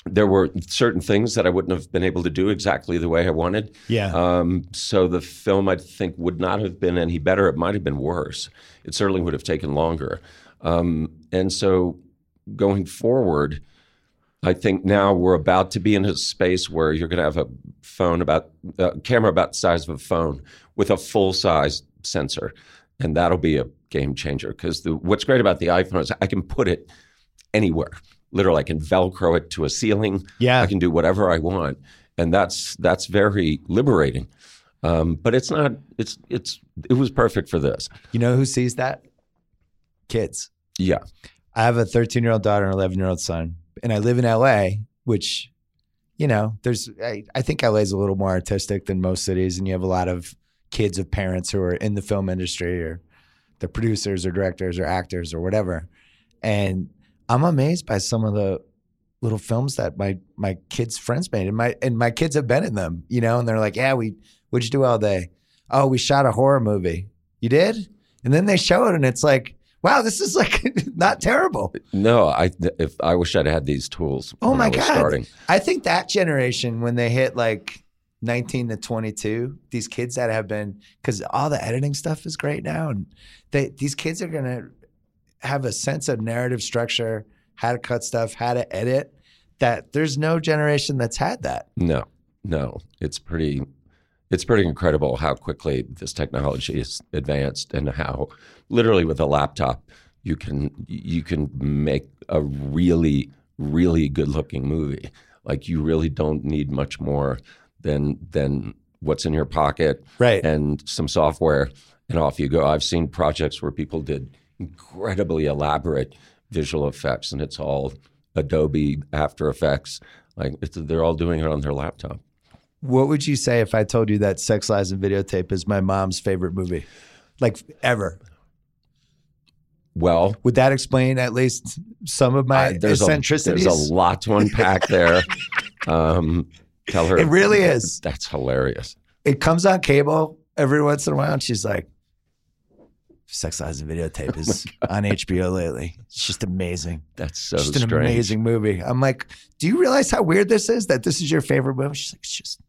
there were certain things that I wouldn't have been able to do exactly the way I wanted. Yeah. Um, so the film, I think, would not have been any better. It might have been worse. It certainly would have taken longer. Um, and so going forward, I think now we're about to be in a space where you're going to have a phone about a camera about the size of a phone with a full-size sensor. And that'll be a game changer because what's great about the iPhone is I can put it anywhere. Literally, I can Velcro it to a ceiling. Yeah. I can do whatever I want. And that's that's very liberating. Um, but it's not, it's it's it was perfect for this. You know who sees that? Kids. Yeah. I have a thirteen-year-old daughter and an eleven-year-old son. And I live in L A, which, you know, there's, I, I think L A is a little more artistic than most cities. And you have a lot of kids of parents who are in the film industry or they're producers or directors or actors or whatever. And I'm amazed by some of the little films that my my kids' friends made. And my and my kids have been in them, you know, and they're like, yeah, we what'd you do all day? Oh, we shot a horror movie. You did? And then they show it and it's like, wow, this is like not terrible. No, I if I wish I'd had these tools. Oh my I God. Starting. I think that generation when they hit like nineteen to twenty-two, these kids that have been, because all the editing stuff is great now, and they these kids are going to have a sense of narrative structure, how to cut stuff, how to edit, that there's no generation that's had that. No, no. It's pretty it's pretty incredible how quickly this technology is advanced and how literally with a laptop you can you can make a really, really good-looking movie. Like you really don't need much more than than what's in your pocket, right, and some software, and off you go. I've seen projects where people did incredibly elaborate visual effects, and it's all Adobe After Effects. Like it's, they're all doing it on their laptop. What would you say if I told you that Sex, Lies, and Videotape is my mom's favorite movie, like ever? Well, would that explain at least some of my I, there's eccentricities? A, there's a lot to unpack there. um, Tell her. It really is. That's hilarious. It comes on cable every once in a while, and she's like, Sex, Lies, and Videotape is oh on H B O lately. It's just amazing. That's so strange. It's just an strange. amazing movie. I'm like, do you realize how weird this is, that this is your favorite movie? She's like, it's just,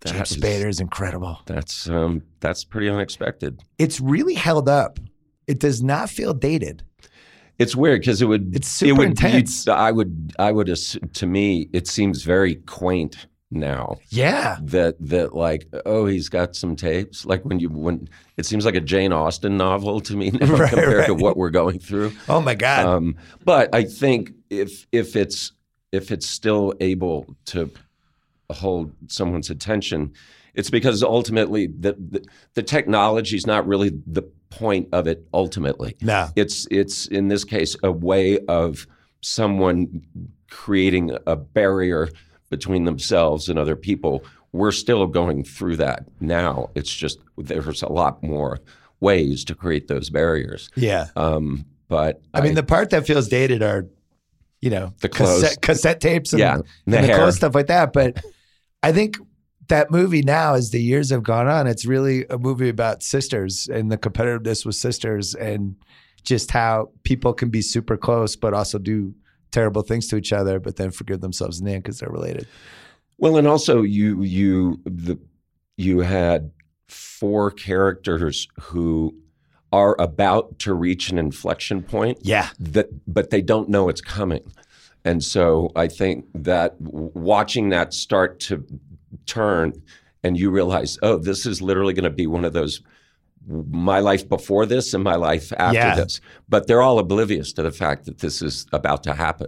that James is, Spader is incredible. That's um, that's pretty unexpected. It's really held up. It does not feel dated. It's weird because it would- It's super it would, intense. I would, I would, to me, it seems very quaint now. Yeah. That that like, oh, he's got some tapes. Like when you when it seems like a Jane Austen novel to me now, right, compared right. to what we're going through. Oh my God. Um, but I think if if it's if it's still able to hold someone's attention, it's because ultimately the the, the technology is not really the point of it. Ultimately, no. It's it's in this case a way of someone creating a barrier between themselves and other people. We're still going through that now. It's just there's a lot more ways to create those barriers. Yeah. Um, but I, I mean, the part that feels dated are, you know, the cassette, cassette tapes and, yeah, and, and the, the clothes, stuff like that. But I think that movie now, as the years have gone on, it's really a movie about sisters and the competitiveness with sisters and just how people can be super close but also do terrible things to each other, but then forgive themselves in the end because they're related. Well, and also you you the you had four characters who are about to reach an inflection point. Yeah, that but they don't know it's coming, And so I think that watching that start to turn and you realize, oh, this is literally going to be one of those, my life before this and my life after yeah. this. But they're all oblivious to the fact that this is about to happen.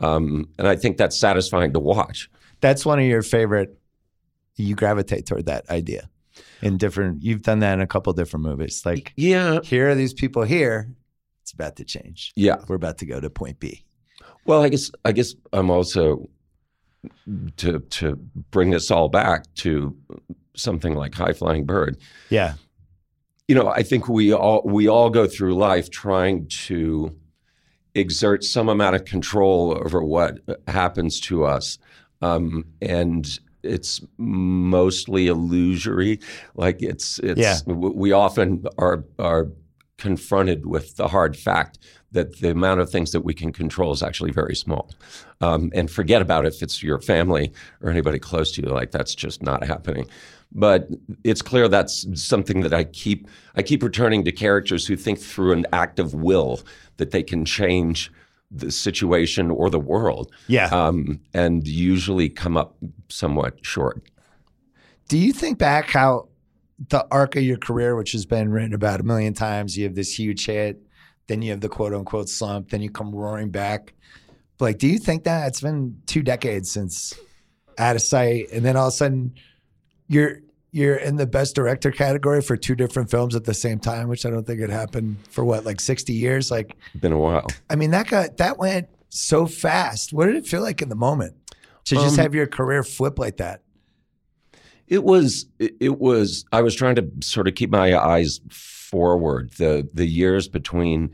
Um, and I think that's satisfying to watch. That's one of your favorite, you gravitate toward that idea in different, you've done that in a couple different movies. Like, yeah, here are these people here, it's about to change. Yeah. We're about to go to point B. Well, I guess I guess I'm also, to to bring this all back to something like High Flying Bird. Yeah. You know, I think we all we all go through life trying to exert some amount of control over what happens to us. Um, and it's mostly illusory. Like it's it's yeah. we often are are confronted with the hard fact that the amount of things that we can control is actually very small. Um, and forget about if it's your family or anybody close to you, like that's just not happening. But it's clear that's something that I keep, I keep returning to characters who think through an act of will that they can change the situation or the world. Yeah. Um, and usually come up somewhat short. Do you think back how the arc of your career, which has been written about a million times, you have this huge hit, then you have the quote unquote slump, then you come roaring back. Like, do you think that it's been two decades since Out of Sight, and then all of a sudden you're you're in the best director category for two different films at the same time, which I don't think had happened for what, like sixty years? Like, been a while. I mean, that got that went so fast. What did it feel like in the moment to um, just have your career flip like that? It was, it was, I was trying to sort of keep my eyes forward. The the years between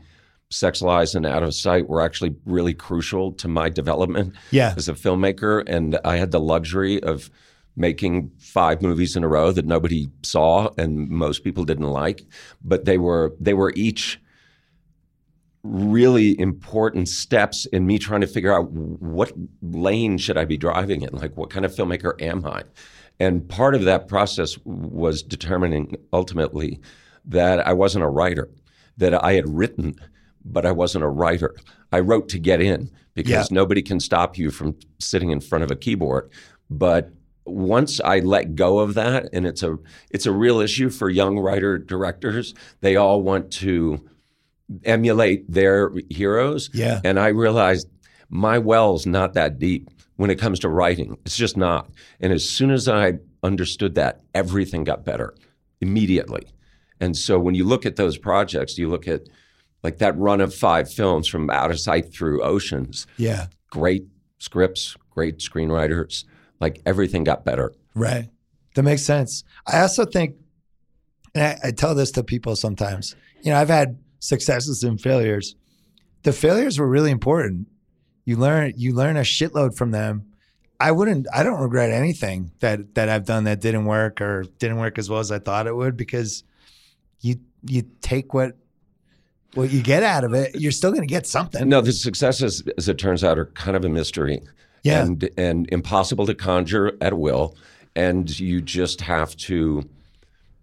Sex, Lies, and Out of Sight were actually really crucial to my development yeah. as a filmmaker. And I had the luxury of making five movies in a row that nobody saw and most people didn't like. But they were they were each really important steps in me trying to figure out what lane should I be driving in? Like, what kind of filmmaker am I? And part of that process was determining ultimately that I wasn't a writer, that I had written, but I wasn't a writer. I wrote to get in because yeah. nobody can stop you from sitting in front of a keyboard. But once I let go of that, and it's a it's a real issue for young writer directors, they all want to emulate their heroes. Yeah. And I realized my well's not that deep. When it comes to writing, it's just not. And as soon as I understood that, everything got better immediately. And so when you look at those projects, you look at like that run of five films from Out of Sight through Oceans. Yeah. Great scripts, great screenwriters, like everything got better. Right. That makes sense. I also think, and I, I tell this to people sometimes, you know, I've had successes and failures. The failures were really important. You learn you learn a shitload from them. I wouldn't I don't regret anything that that I've done that didn't work or didn't work as well as I thought it would, because you you take what what you get out of it, you're still gonna get something. No, the successes, as it turns out, are kind of a mystery. Yeah. And and impossible to conjure at will. And you just have to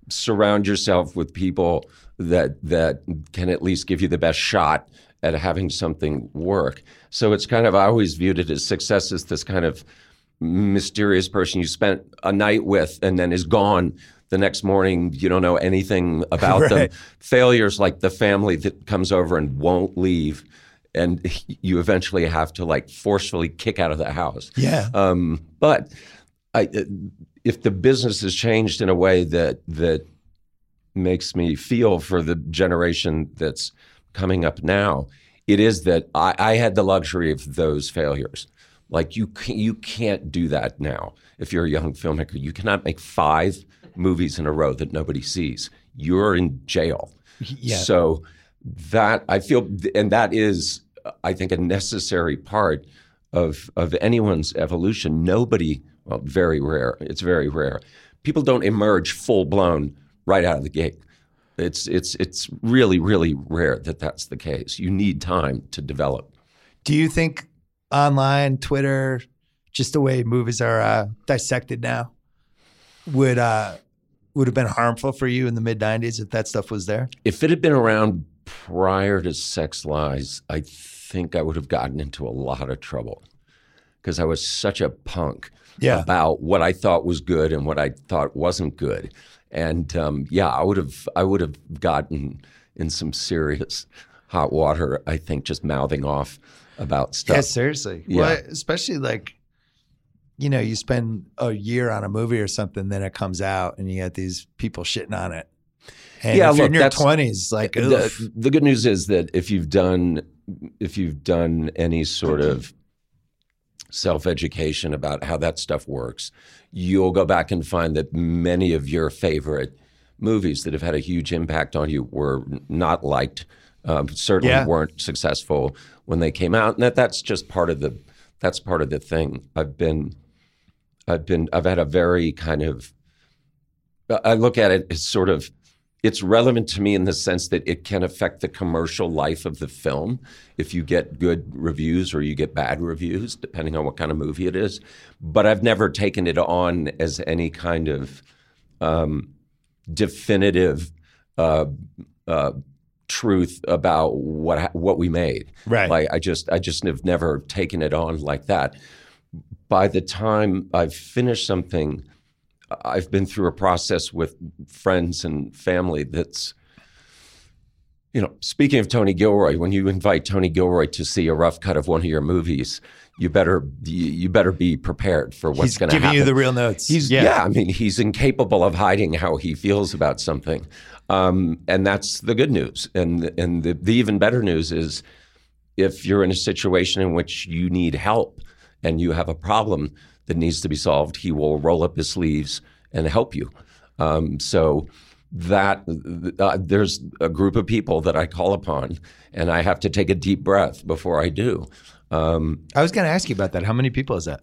surround yourself with people that that can at least give you the best shot at having something work. So it's kind of, I always viewed it as success as this kind of mysterious person you spent a night with and then is gone the next morning. You don't know anything about right. them. Failures like the family that comes over and won't leave, and you eventually have to like forcefully kick out of the house. Yeah. Um, but I, if the business has changed in a way that that makes me feel for the generation that's coming up now, it is that I, I had the luxury of those failures. Like you, can, you can't do that now. If you're a young filmmaker, you cannot make five movies in a row that nobody sees. You're in jail. Yeah. So that I feel, and that is, I think, a necessary part of of anyone's evolution. Nobody, well, very rare. It's very rare. People don't emerge full blown right out of the gate. It's it's it's really, really rare that that's the case. You need time to develop. Do you think online, Twitter, just the way movies are uh, dissected now, would uh, would have been harmful for you in the mid nineties if that stuff was there? If it had been around prior to Sex Lies, I think I would have gotten into a lot of trouble because I was such a punk yeah. about what I thought was good and what I thought wasn't good. And um, yeah, I would have I would have gotten in some serious hot water, I think, just mouthing off about stuff. Yeah, seriously. Yeah. Well, especially like, you know, you spend a year on a movie or something, then it comes out and you got these people shitting on it. And yeah, if you're look, in your twenties, like the, the good news is that if you've done if you've done any sort of self-education about how that stuff works, you'll go back and find that many of your favorite movies that have had a huge impact on you were not liked, um, certainly yeah. weren't successful when they came out, and that that's just part of the that's part of the thing. I've been, I've been, I've had a very kind of, I look at it as sort of. It's relevant to me in the sense that it can affect the commercial life of the film if you get good reviews or you get bad reviews, depending on what kind of movie it is. But I've never taken it on as any kind of um, definitive uh, uh, truth about what what we made. Right. Like I just I just have never taken it on like that. By the time I've finished something, I've been through a process with friends and family that's, you know, speaking of Tony Gilroy, when you invite Tony Gilroy to see a rough cut of one of your movies, you better you better be prepared for what's going to happen. He's giving you the real notes. He's, yeah. yeah, I mean, he's incapable of hiding how he feels about something. Um, and that's the good news. And, and the, the even better news is if you're in a situation in which you need help and you have a problem that needs to be solved, he will roll up his sleeves and help you. Um, so that uh, there's a group of people that I call upon, and I have to take a deep breath before I do. Um, I was going to ask you about that. How many people is that?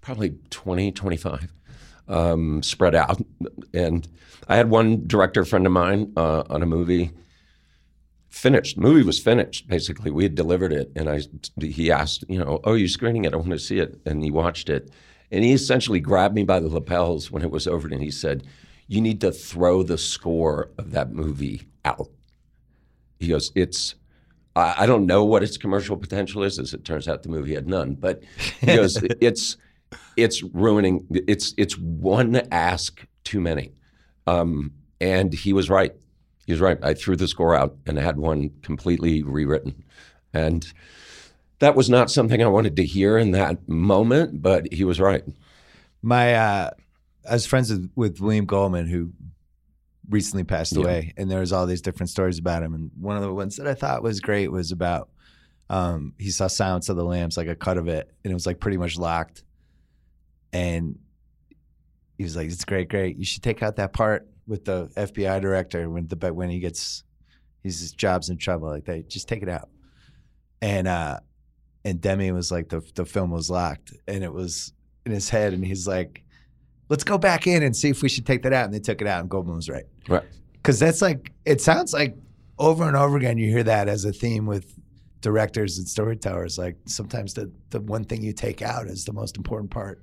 Probably twenty, twenty-five, um, spread out. And I had one director friend of mine uh, on a movie. Finished. The movie was finished, basically. We had delivered it, and I he asked, you know, oh, you're screening it? I want to see it. And he watched it. And he essentially grabbed me by the lapels when it was over, and he said, you need to throw the score of that movie out. He goes, it's, I, I don't know what its commercial potential is, as it turns out the movie had none, but he goes, it's it's ruining, it's it's one ask too many. Um, and he was right. He was right. I threw the score out and had one completely rewritten. And that was not something I wanted to hear in that moment, but he was right. My, uh, I was friends with, with William Goldman, who recently passed yeah. away, and there was all these different stories about him. And one of the ones that I thought was great was about um, he saw Silence of the Lambs, like a cut of it, and it was like pretty much locked. And he was like, it's great, great. You should take out that part with the F B I director when the when he gets his job's in trouble, like they just take it out. And uh, and Demi was like the the film was locked and it was in his head, and he's like, let's go back in and see if we should take that out. And they took it out, and Goldman was right. Right. Because that's like, it sounds like over and over again you hear that as a theme with directors and storytellers. Like sometimes the the one thing you take out is the most important part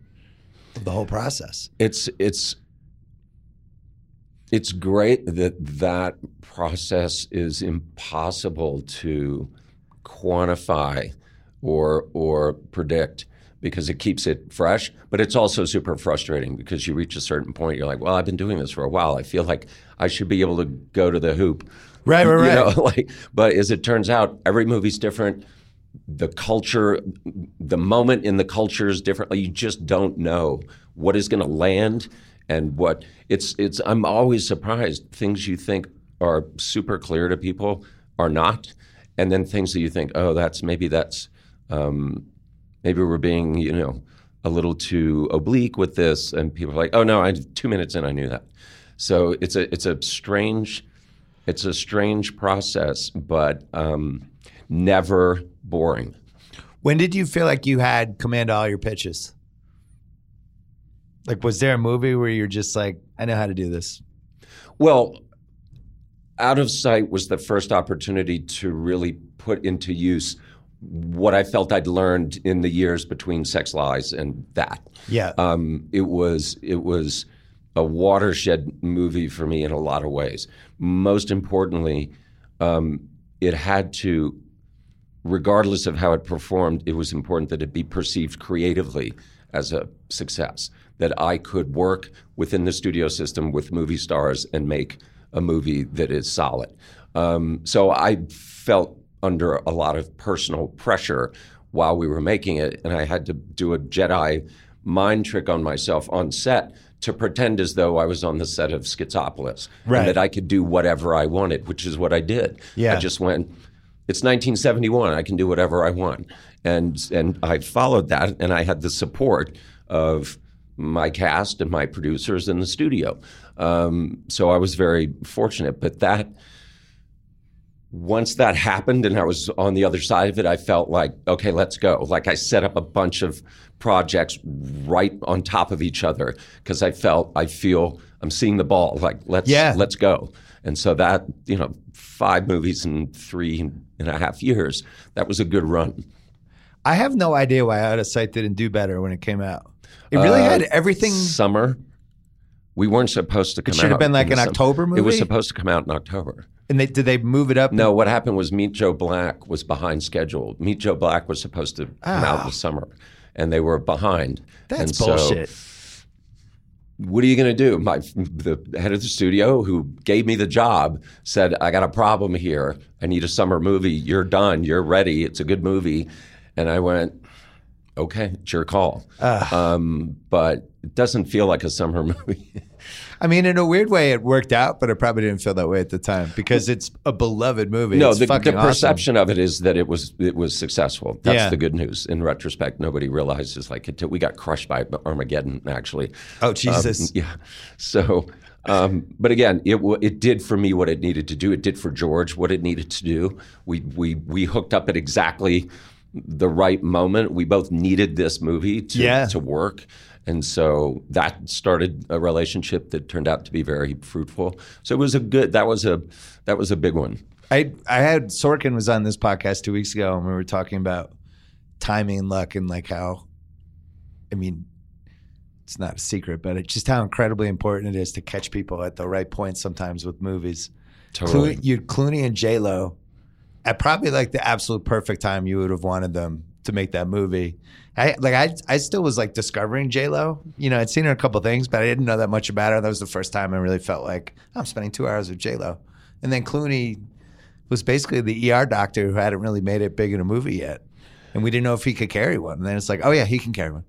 of the whole process. It's it's. It's great that that process is impossible to quantify or or predict because it keeps it fresh, but it's also super frustrating because you reach a certain point, you're like, well, I've been doing this for a while. I feel like I should be able to go to the hoop. Right, right, right. You know, like, but as it turns out, every movie's different. The culture, the moment in the culture is different. You just don't know what is going to land. And what it's it's I'm always surprised. Things you think are super clear to people are not, and then things that you think, oh, that's maybe that's um, maybe we're being you know a little too oblique with this, and people are like, oh no, I two minutes in I knew that. So it's a it's a strange it's a strange process, but um, never boring. When did you feel like you had command of all your pitches? Like, was there a movie where you're just like, I know how to do this? Well, Out of Sight was the first opportunity to really put into use what I felt I'd learned in the years between Sex Lies and that. Yeah. Um, it was it was a watershed movie for me in a lot of ways. Most importantly, um, it had to, regardless of how it performed, it was important that it be perceived creatively as a success, that I could work within the studio system with movie stars and make a movie that is solid. Um, so I felt under a lot of personal pressure while we were making it, and I had to do a Jedi mind trick on myself on set to pretend as though I was on the set of Schizopolis, right, and that I could do whatever I wanted, which is what I did. Yeah. I just went, it's nineteen seventy-one, I can do whatever I want. And and I followed that, and I had the support of my cast and my producers in the studio. Um, so I was very fortunate, but that, once that happened and I was on the other side of it, I felt like, okay, let's go. Like I set up a bunch of projects right on top of each other because I felt, I feel, I'm seeing the ball. Like, let's yeah. let's go. And so that, you know, five movies in three and a half years, that was a good run. I have no idea why Out of Sight didn't do better when it came out. It really uh, had everything. Summer. We weren't supposed to come out. It should have been like an October movie? It was supposed to come out in October. And they, did they move it up? No, what happened was Meet Joe Black was behind schedule. Meet Joe Black was supposed to come out this summer, and they were behind. That's bullshit. What are you going to do? My, the head of the studio who gave me the job said, I got a problem here. I need a summer movie. You're done. You're ready. It's a good movie. And I went, okay, it's your call. Um, but it doesn't feel like a summer movie. I mean, in a weird way, it worked out, but it probably didn't feel that way at the time because it's a beloved movie. No, it's the, fucking the perception awesome. Of it is that it was it was successful. That's yeah. the good news. In retrospect, nobody realizes like it, we got crushed by Armageddon, actually. Oh Jesus! Um, yeah. So, um, but again, it it did for me what it needed to do. It did for George what it needed to do. We we we hooked up at exactly the right moment. We both needed this movie to yeah. to work. And so that started a relationship that turned out to be very fruitful. So it was a good, that was a, that was a big one. I I had, Sorkin was on this podcast two weeks ago and we were talking about timing and luck and like how, I mean, it's not a secret, but it's just how incredibly important it is to catch people at the right point sometimes with movies. Totally. Clooney, you, Clooney and J-Lo at probably like the absolute perfect time you would have wanted them to make that movie. I like I I still was like discovering J-Lo. You know, I'd seen her in a couple things, but I didn't know that much about her. That was the first time I really felt like I'm spending two hours with J-Lo. And then Clooney was basically the E R doctor who hadn't really made it big in a movie yet. And we didn't know if he could carry one. And then it's like, oh yeah, he can carry one.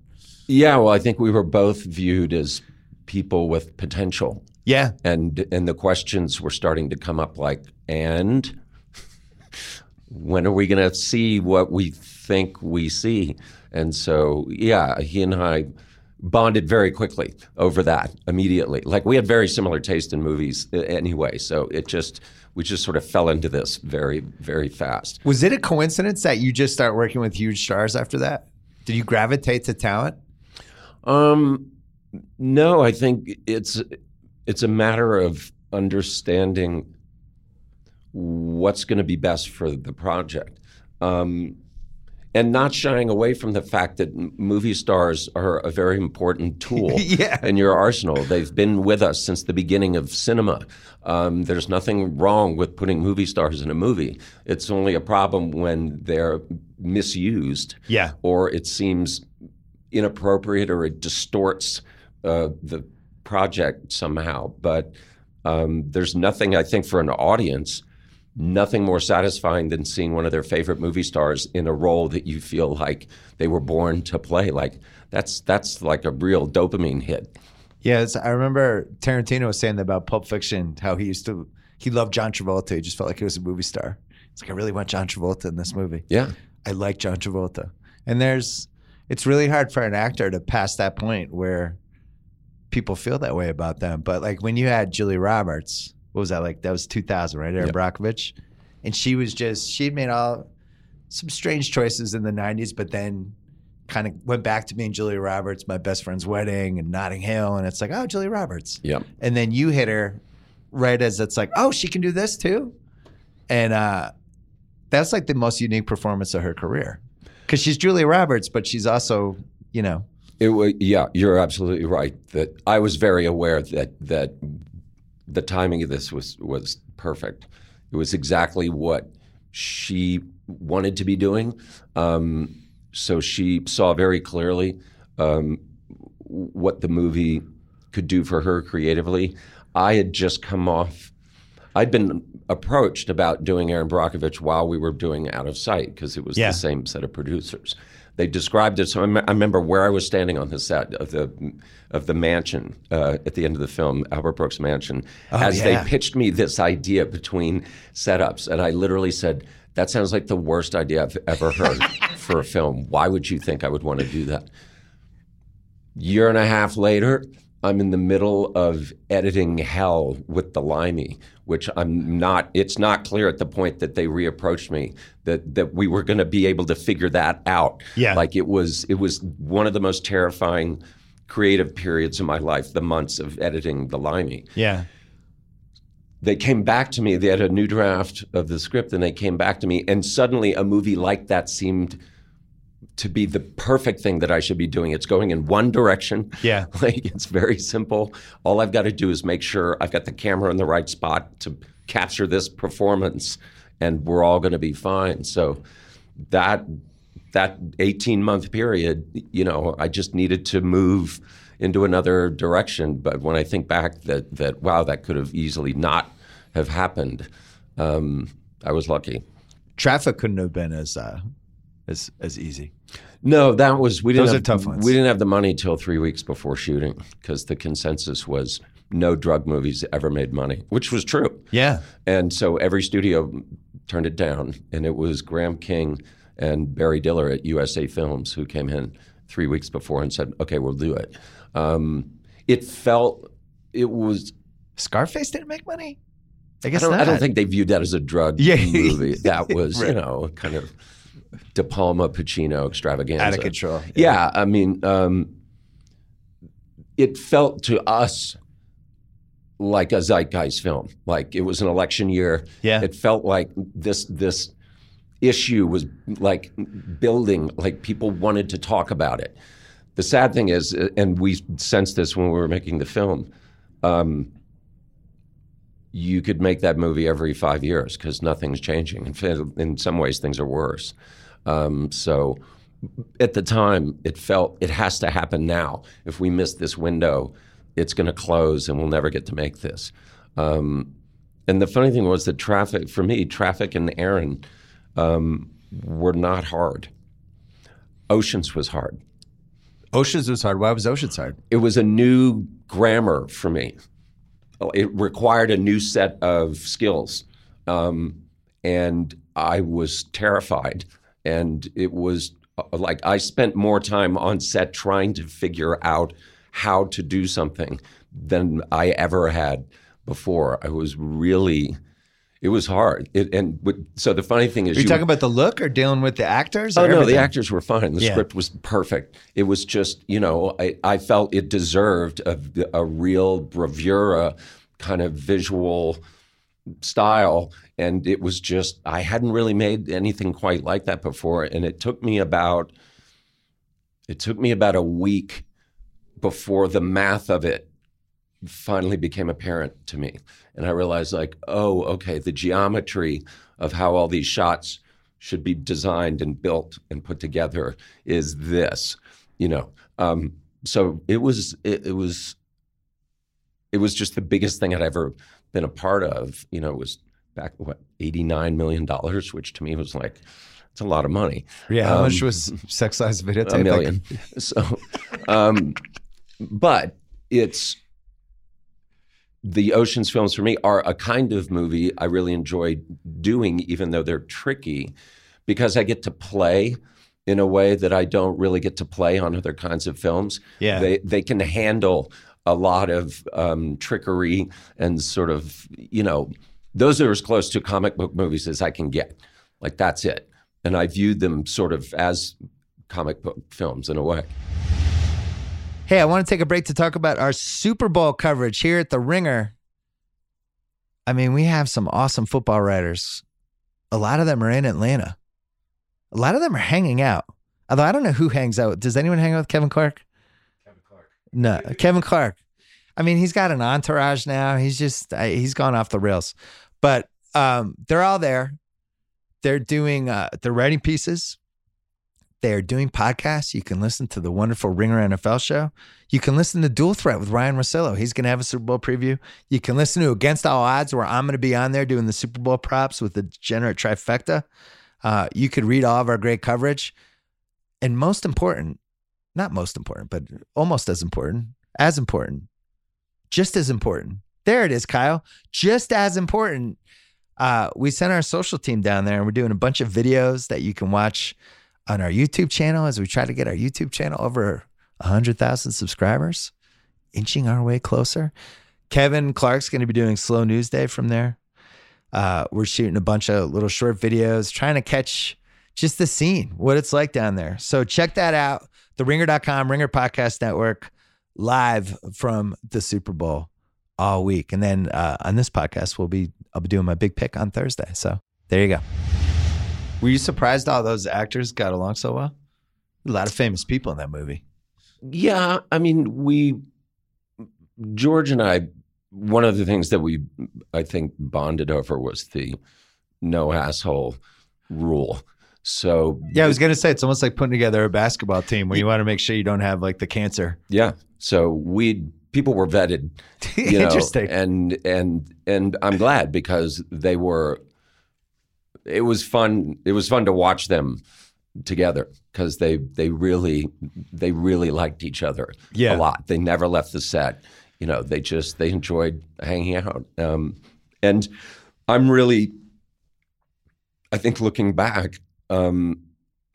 Yeah, well, I think we were both viewed as people with potential. Yeah. And and the questions were starting to come up like, and when are we going to see what we think we see? And so, yeah, he and I bonded very quickly over that immediately. Like we had very similar taste in movies anyway. So it just, we just sort of fell into this very, very fast. Was it a coincidence that you just start working with huge stars after that? Did you gravitate to talent? Um, no, I think it's, it's a matter of understanding what's going to be best for the project. Um, and not shying away from the fact that movie stars are a very important tool yeah. in your arsenal. They've been with us since the beginning of cinema. Um, there's nothing wrong with putting movie stars in a movie. It's only a problem when they're misused yeah. or it seems inappropriate or it distorts uh, the project somehow. But um, there's nothing, I think, for an audience, nothing more satisfying than seeing one of their favorite movie stars in a role that you feel like they were born to play. Like that's that's like a real dopamine hit. Yes, I remember Tarantino was saying that about Pulp Fiction, how he used to, he loved John Travolta. He just felt like he was a movie star. It's like, I really want John Travolta in this movie. Yeah. I like John Travolta. And there's, it's really hard for an actor to pass that point where people feel that way about them. But like when you had Julia Roberts, what was that like? That was two thousand, right? Erin yep. Brockovich. And she was just, she'd made all some strange choices in the nineties, but then kind of went back to being Julia Roberts, My Best Friend's Wedding and Notting Hill. And it's like, oh, Julia Roberts. Yep. And then you hit her right as it's like, oh, she can do this too. And uh, that's like the most unique performance of her career. Because she's Julia Roberts, but she's also, you know. It was, yeah, you're absolutely right. That I was very aware that that the timing of this was, was perfect. It was exactly what she wanted to be doing. Um, so she saw very clearly um, what the movie could do for her creatively. I had just come off, I'd been approached about doing Aaron Brockovich while we were doing Out of Sight, because it was yeah. the same set of producers. They described it, so I, me- I remember where I was standing on the set of the of the mansion uh, at the end of the film, Albert Brooks Mansion, oh, as yeah. they pitched me this idea between setups, and I literally said, that sounds like the worst idea I've ever heard for a film. Why would you think I would want to do that? Year and a half later, I'm in the middle of editing Hell with the Limey, which I'm not, it's not clear at the point that they reapproached me that, that we were going to be able to figure that out. Yeah. Like it was, it was one of the most terrifying creative periods of my life, the months of editing the Limey. Yeah. They came back to me, they had a new draft of the script and they came back to me, and suddenly a movie like that seemed to be the perfect thing that I should be doing. It's going in one direction. Yeah. Like it's very simple. All I've got to do is make sure I've got the camera in the right spot to capture this performance and we're all going to be fine. So that that eighteen-month period, you know, I just needed to move into another direction. But when I think back that, that wow, that could have easily not have happened, um, I was lucky. Traffic couldn't have been as... Uh... As, as easy. No, that was we didn't. Those have, are tough ones. We didn't have the money till three weeks before shooting, because the consensus was no drug movies ever made money, which was true. Yeah. And so every studio turned it down, and it was Graham King and Barry Diller at U S A Films who came in three weeks before and said, "Okay, we'll do it." Um, it felt it was Scarface didn't make money. I guess I don't, not. I don't think they viewed that as a drug yeah. movie. That was right. you know kind of. De Palma, Pacino, extravaganza. Out of control. Yeah, yeah I mean, um, it felt to us like a zeitgeist film. Like it was an election year. Yeah. It felt like this this issue was like building, like people wanted to talk about it. The sad thing is, and we sensed this when we were making the film, um, you could make that movie every five years because nothing's changing. In, in some ways, things are worse. Um, so at the time, it felt it has to happen now. If we miss this window, it's going to close and we'll never get to make this. Um, and the funny thing was that traffic, for me, traffic and Aaron um, were not hard. Oceans was hard. Oceans was hard. Why was Oceans hard? It was a new grammar for me. It required a new set of skills, um, and I was terrified. And it was uh, like I spent more time on set trying to figure out how to do something than I ever had before. I was really, it was hard. It, and so the funny thing is, are you, you talking about the look or dealing with the actors? Or oh no, everything? The actors were fine. The yeah. script was perfect. It was just, you know, I, I felt it deserved a, a real bravura kind of visual style. And it was just, I hadn't really made anything quite like that before. And it took me about, it took me about a week before the math of it finally became apparent to me. And I realized like, oh, okay, the geometry of how all these shots should be designed and built and put together is this, you know? Um, so it was, it, it was, it was just the biggest thing I'd ever been a part of. You know, it was back, what, eighty-nine million dollars, which to me was like, it's a lot of money. Yeah, how um, much was Sex Lies of Videotape? A million. So, um, but it's, the Oceans films for me are a kind of movie I really enjoy doing, even though they're tricky, because I get to play in a way that I don't really get to play on other kinds of films. Yeah. They they can handle a lot of um, trickery and sort of, you know, those are as close to comic book movies as I can get. Like, that's it. And I viewed them sort of as comic book films in a way. Hey, I want to take a break to talk about our Super Bowl coverage here at The Ringer. I mean, we have some awesome football writers. A lot of them are in Atlanta. A lot of them are hanging out. Although I don't know who hangs out. Does anyone hang out with Kevin Clark? Kevin Clark. No, Kevin Clark. I mean, he's got an entourage now. He's just, he's gone off the rails. But um, they're all there. They're doing, uh, they're writing pieces. They're doing podcasts. You can listen to the wonderful Ringer N F L show. You can listen to Dual Threat with Ryan Rossillo. He's going to have a Super Bowl preview. You can listen to Against All Odds, where I'm going to be on there doing the Super Bowl props with the degenerate trifecta. Uh, you could read all of our great coverage. And most important, not most important, but almost as important, as important, just as important. There it is, Kyle. Just as important. Uh, we sent our social team down there, and we're doing a bunch of videos that you can watch on our YouTube channel as we try to get our YouTube channel over one hundred thousand subscribers, inching our way closer. Kevin Clark's going to be doing Slow News Day from there. Uh, we're shooting a bunch of little short videos, trying to catch just the scene, what it's like down there. So check that out. the ringer dot com, Ringer Podcast Network, live from the Super Bowl all week. And then uh, on this podcast, we'll be I'll be doing my big pick on Thursday. So there you go. Were you surprised all those actors got along so well? A lot of famous people in that movie. Yeah. I mean, we, George and I, one of the things that we, I think, bonded over was the no asshole rule. So yeah, I was going to say, it's almost like putting together a basketball team where you want to make sure you don't have like the cancer. Yeah. So we people were vetted. You know, interesting. And, and, and I'm glad because they were, It was fun. It was fun to watch them together because they they really they really liked each other yeah. a lot. They never left the set. You know, they just they enjoyed hanging out. Um, and I'm really, I think, looking back, um,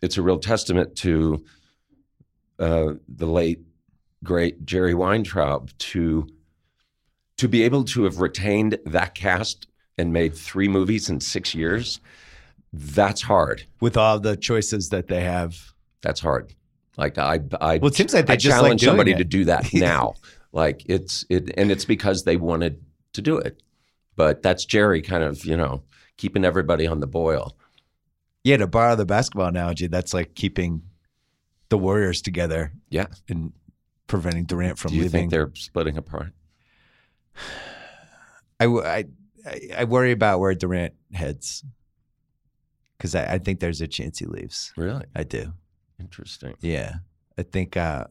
it's a real testament to uh, the late great Jerry Weintraub to to be able to have retained that cast and made three movies in six years, that's hard. With all the choices that they have. That's hard. Like I I, well, it seems like they I just challenge like somebody it. to do that now. Like it's it and it's because they wanted to do it. But that's Jerry kind of, you know, keeping everybody on the boil. Yeah, to borrow the basketball analogy, that's like keeping the Warriors together. Yeah. And preventing Durant from leaving. Do you leaving. think they're splitting apart? I, I I worry about where Durant heads because I, I think there's a chance he leaves. Really? I do. Interesting. Yeah. I think uh,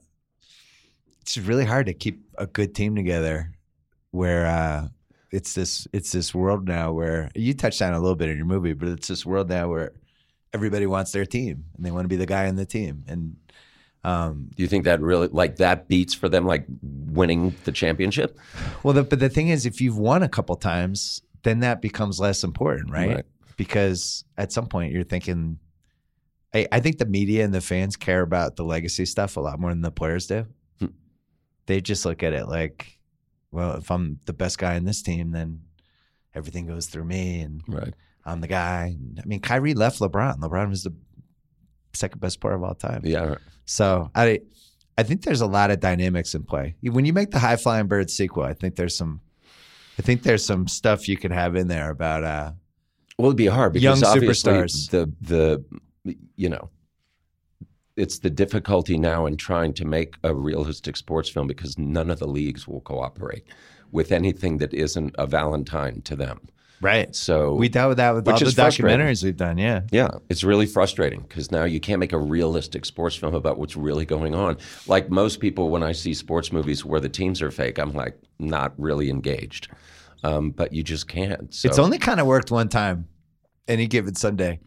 it's really hard to keep a good team together where uh, it's this it's this world now where – you touched on it a little bit in your movie, but it's this world now where everybody wants their team and they want to be the guy on the team. And um, do you think that really – like that beats for them like winning the championship? Well, the, but the thing is if you've won a couple times – then that becomes less important, right? right? Because at some point you're thinking, I, I think the media and the fans care about the legacy stuff a lot more than the players do. Hmm. They just look at it like, well, if I'm the best guy in this team, then everything goes through me and right. I'm the guy. I mean, Kyrie left LeBron. LeBron was the second best player of all time. Yeah. So I, I think there's a lot of dynamics in play. When you make the High Flying Bird sequel, I think there's some I think there's some stuff you could have in there about uh, well, it'd be hard because young superstars. The the you know, it's the difficulty now in trying to make a realistic sports film because none of the leagues will cooperate with anything that isn't a Valentine to them. Right. So we dealt with that with all the documentaries we've done. Yeah. Yeah. It's really frustrating because now you can't make a realistic sports film about what's really going on. Like most people, when I see sports movies where the teams are fake, I'm like not really engaged. Um, but you just can't. So. It's only kind of worked one time, Any Given Sunday.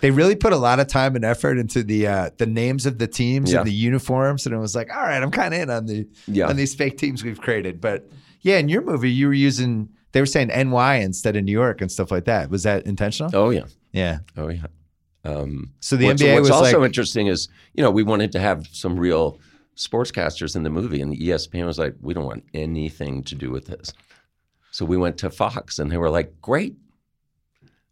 They really put a lot of time and effort into the uh, the names of the teams yeah. and the uniforms, and it was like, all right, I'm kind of in on the yeah. on these fake teams we've created. But yeah, in your movie, you were using. They were saying N Y instead of New York and stuff like that. Was that intentional? Oh, yeah. Yeah. Oh, yeah. Um, so the what's, N B A what's was What's also like, interesting is, you know, we wanted to have some real sportscasters in the movie, and E S P N was like, we don't want anything to do with this. So we went to Fox, and they were like, great.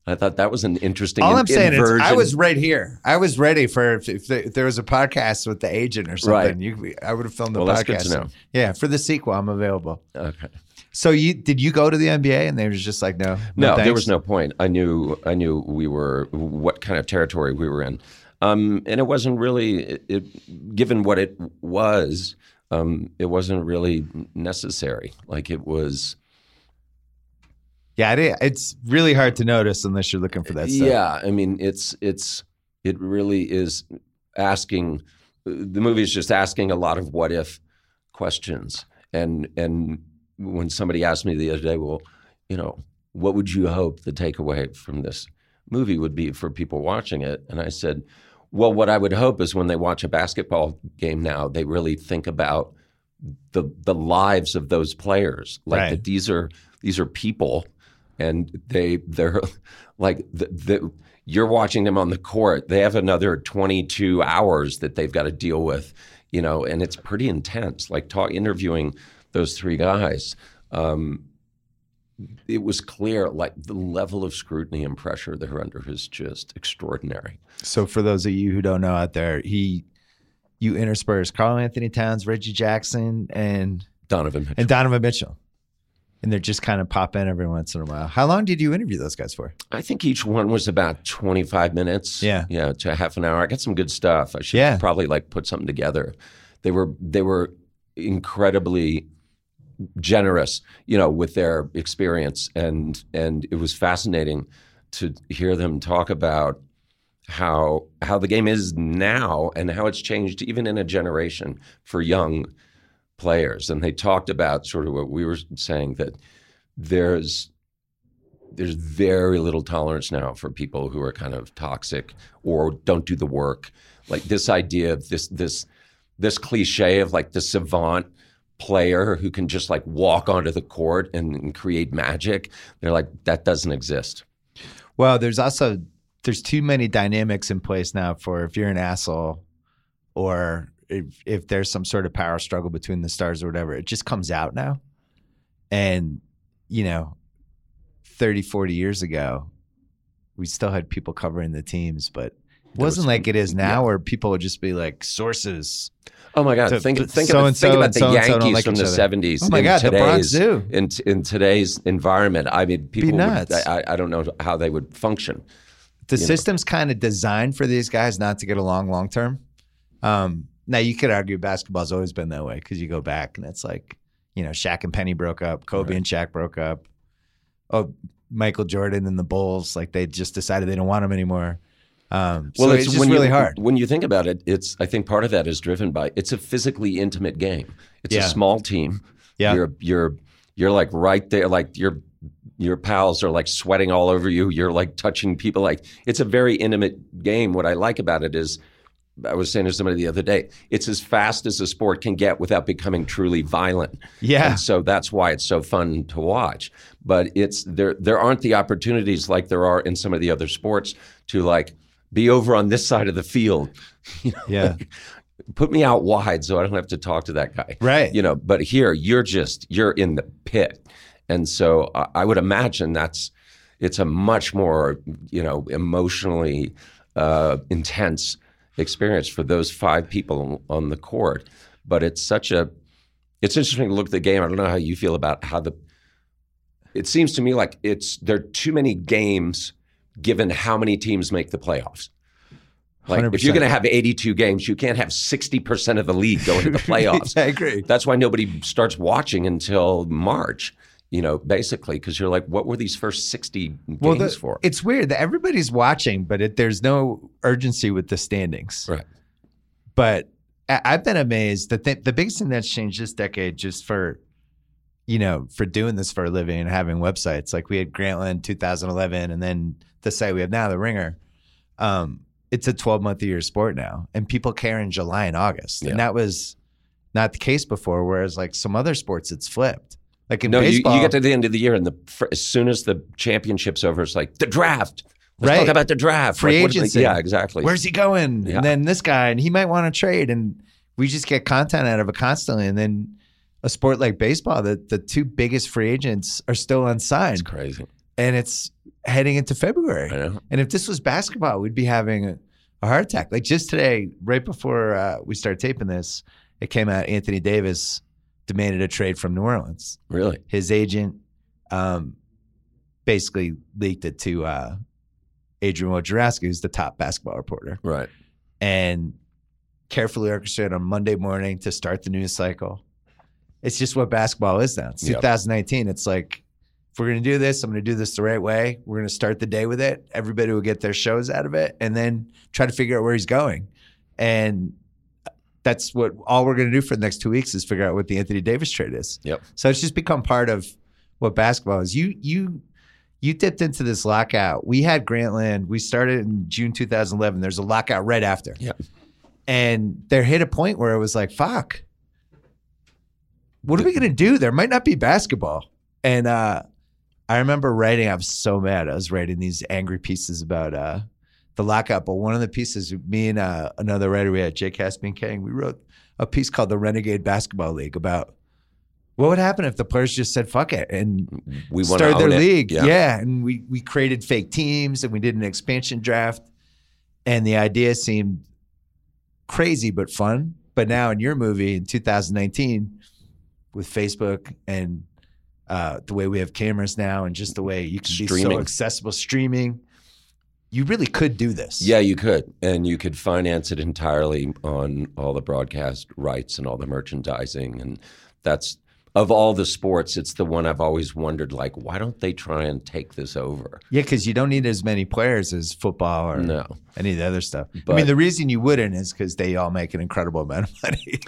I thought that was an interesting All I'm inversion. saying is I was right here. I was ready for if, if, there, if there was a podcast with the agent or something. Right. You, I would have filmed the well, podcast. That's good to know. Yeah, for the sequel, I'm available. Okay. So you did you go to the N B A and they were just like, no, no, no there was no point. I knew I knew we were what kind of territory we were in. Um, and it wasn't really it, it, given what it was. Um, it wasn't really necessary. Like it was. Yeah, it, it's really hard to notice unless you're looking for that stuff. Yeah, I mean, it's it's it really is asking. The movie is just asking a lot of what if questions. And and when somebody asked me the other day, well, you know, what would you hope the takeaway from this movie would be for people watching it? And I said, well, what I would hope is when they watch a basketball game now, they really think about the the lives of those players, like right. that these are these are people. And they, they're like, the, the, you're watching them on the court. They have another twenty-two hours that they've got to deal with, you know, and it's pretty intense. Like talk, interviewing those three guys, um, it was clear, like the level of scrutiny and pressure they're under is just extraordinary. So for those of you who don't know out there, he, you intersperse Karl Anthony Towns, Reggie Jackson, and Donovan Mitchell. And Donovan Mitchell. And they're just kind of pop in every once in a while. How long did you interview those guys for? I think each one was about twenty-five minutes. Yeah. Yeah, to half an hour. I got some good stuff. I should yeah. probably like put something together. They were they were incredibly generous, you know, with their experience, and and it was fascinating to hear them talk about how how the game is now and how it's changed even in a generation for young players. And they talked about sort of what we were saying, that there's there's very little tolerance now for people who are kind of toxic or don't do the work. Like this idea of this this this cliche of like the savant player who can just like walk onto the court and, and create magic. They're like, that doesn't exist. Well, there's also there's too many dynamics in place now for if you're an asshole or If, if there's some sort of power struggle between the stars or whatever, it just comes out now. And, you know, thirty, forty years ago, we still had people covering the teams, but it wasn't was, like it is now yeah. where people would just be like sources. Oh, my God. To, think think, think about the so Yankees like from the seventies. Oh, my God, the Bronx Zoo. In, in today's environment, I mean, people would, I, I don't know how they would function. The system's kind of designed for these guys not to get along long term. Um Now, you could argue basketball's always been that way because you go back and it's like, you know, Shaq and Penny broke up. Kobe right. and Shaq broke up. Oh, Michael Jordan and the Bulls, like they just decided they don't want him anymore. Um, well, so it's, it's just when really you, hard. When you think about it, it's I think part of that is driven by it's a physically intimate game. It's yeah. a small team. Yeah. You're you're you're like right there, like your your pals are like sweating all over you. You're like touching people. Like it's a very intimate game. What I like about it is I was saying to somebody the other day, it's as fast as a sport can get without becoming truly violent. Yeah. And so that's why it's so fun to watch. But it's there there aren't the opportunities like there are in some of the other sports to like be over on this side of the field. You know, yeah. Like, put me out wide so I don't have to talk to that guy. Right. You know, but here you're just you're in the pit. And so I, I would imagine that's it's a much more, you know, emotionally uh, intense experience for those five people on the court. But it's such a, it's interesting to look at the game. I don't know how you feel about how the, it seems to me like it's, there are too many games given how many teams make the playoffs. Like one hundred percent. If you're going to have eighty-two games, you can't have sixty percent of the league going to the playoffs. I agree. That's why nobody starts watching until March, you know, basically, because you're like, what were these first sixty well, games the, for? It's weird that everybody's watching, but it, there's no urgency with the standings. Right. But I, I've been amazed that the, the biggest thing that's changed this decade just for, you know, for doing this for a living and having websites. Like we had Grantland two thousand eleven and then the site we have now, The Ringer. Um, it's a twelve-month a year sport now, and people care in July and August. Yeah. And that was not the case before, whereas like some other sports, it's flipped. Like in no, baseball, you, you get to the end of the year, and the for, as soon as the championship's over, it's like the draft. Let's right. talk about the draft, free like, agency. They, yeah, exactly. Where's he going? Yeah. And then this guy, and he might want to trade, and we just get content out of it constantly. And then a sport like baseball, the the two biggest free agents are still unsigned. It's crazy, and it's heading into February. I know. And if this was basketball, we'd be having a, a heart attack. Like just today, right before uh, we start taping this, it came out Anthony Davis demanded a trade from New Orleans. Really? His agent um, basically leaked it to uh, Adrian Wojnarowski, who's the top basketball reporter. Right. And carefully orchestrated on Monday morning to start the news cycle. It's just what basketball is now. It's yep. twenty nineteen. It's like if we're going to do this, I'm going to do this the right way. We're going to start the day with it. Everybody will get their shows out of it, and then try to figure out where he's going. And that's what all we're going to do for the next two weeks is figure out what the Anthony Davis trade is. Yep. So it's just become part of what basketball is. You you you dipped into this lockout. We had Grantland. We started in June two thousand eleven. There's a lockout right after. Yep. And there hit a point where it was like, fuck, what are we going to do? There might not be basketball. And uh, I remember writing, I was so mad. I was writing these angry pieces about uh, the lockout. But one of the pieces, me and uh, another writer, we had Jake Caspian King, we wrote a piece called The Renegade Basketball League about what would happen if the players just said, fuck it, and we started their league. Yeah. yeah. And we, we created fake teams and we did an expansion draft. And the idea seemed crazy but fun. But now in your movie in two thousand nineteen, with Facebook and uh, the way we have cameras now and just the way you can streaming. be so accessible, streaming, you really could do this. Yeah, you could. And you could finance it entirely on all the broadcast rights and all the merchandising. And that's, of all the sports, it's the one I've always wondered, like, why don't they try and take this over? Yeah, because you don't need as many players as football or no. any of the other stuff. But, I mean, the reason you wouldn't is because they all make an incredible amount of money.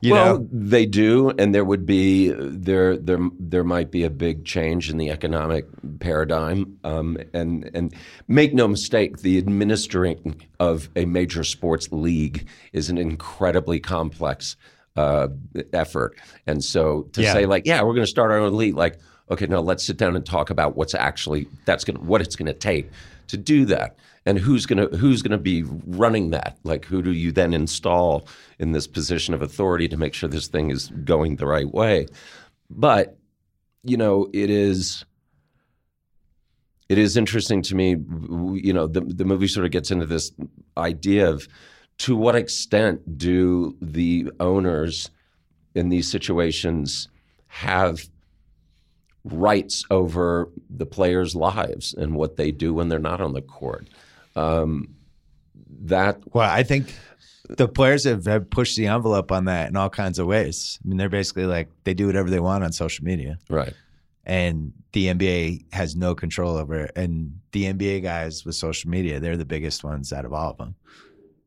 you well, know? They do, and there would be there there there might be a big change in the economic paradigm. Um, and and make no mistake, the administering of a major sports league is an incredibly complex Uh, effort. And so to yeah. say like, yeah, we're going to start our own league, like, okay, no, let's sit down and talk about what's actually, that's going to, what it's going to take to do that. And who's going to, who's going to be running that? Like, who do you then install in this position of authority to make sure this thing is going the right way? But, you know, it is, it is interesting to me, you know, the, the movie sort of gets into this idea of, to what extent do the owners in these situations have rights over the players' lives and what they do when they're not on the court? Um, that well, I think the players have, have pushed the envelope on that in all kinds of ways. I mean, they're basically like they do whatever they want on social media, right? And the N B A has no control over it. And the N B A guys with social media, they're the biggest ones out of all of them.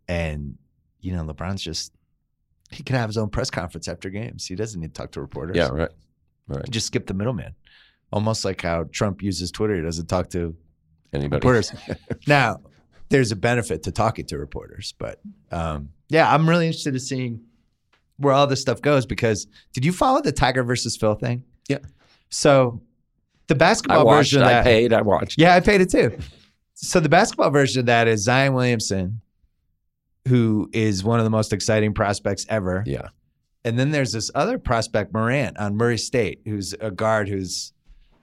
And, you know, LeBron's just, he can have his own press conference after games. He doesn't need to talk to reporters. Yeah, right. right. He just skip the middleman. Almost like how Trump uses Twitter. He doesn't talk to anybody. Reporters. Now, there's a benefit to talking to reporters. But, um, yeah, I'm really interested in seeing where all this stuff goes because did you follow the Tiger versus Phil thing? Yeah. So the basketball I watched, version of that. I paid, I watched. Yeah, I paid it too. So the basketball version of that is Zion Williamson, who is one of the most exciting prospects ever. Yeah. And then there's this other prospect, Morant, on Murray State, who's a guard who's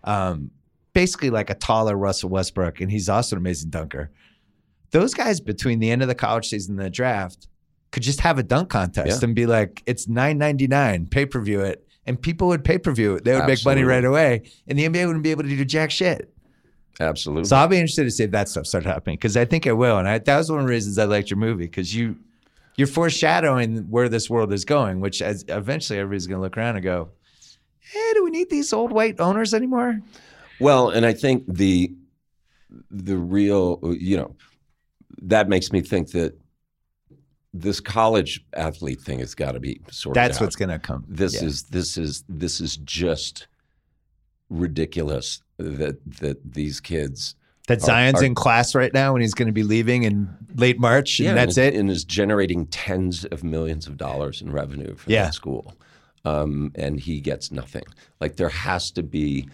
um, basically like a taller Russell Westbrook, and he's also an amazing dunker. Those guys between the end of the college season and the draft could just have a dunk contest yeah. and be like, it's nine ninety-nine, pay-per-view it, and people would pay-per-view it. They would Absolutely. make money right away, and the N B A wouldn't be able to do jack shit. Absolutely. So I'll be interested to see if that stuff started happening because I think it will. And I, that was one of the reasons I liked your movie because you, you're foreshadowing where this world is going, which as eventually everybody's going to look around and go, eh, do we need these old white owners anymore? Well, and I think the the real, you know, that makes me think that this college athlete thing has got to be sorted out. That's what's going to come. This yeah. is this is this is just ridiculous. That that these kids that are, Zion's are, in class right now and he's going to be leaving in late March and yeah, that's and it, it and is generating tens of millions of dollars in revenue for yeah. that school, um, and he gets nothing. Like there has to be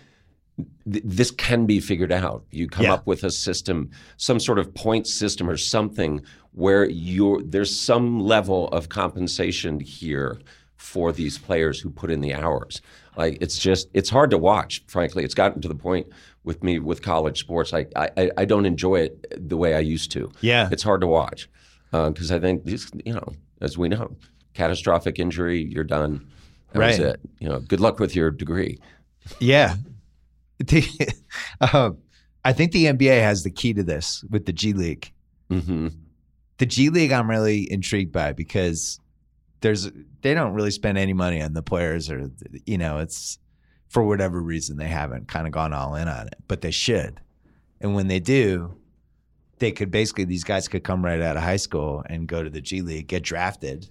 th- this can be figured out. You come yeah. up with a system, some sort of point system or something where you're there's some level of compensation here for these players who put in the hours. Like it's just, it's hard to watch, frankly. It's gotten to the point with me with college sports. I I, I don't enjoy it the way I used to. Yeah. It's hard to watch because uh, I think, these, you know, as we know, catastrophic injury, you're done. That right. was it. You know, good luck with your degree. Yeah. The, uh, I think the N B A has the key to this with the G League. Mm-hmm. The G League I'm really intrigued by because – There's, they don't really spend any money on the players or, you know, it's for whatever reason, they haven't kind of gone all in on it, but they should. And when they do, they could basically, these guys could come right out of high school and go to the G League, get drafted,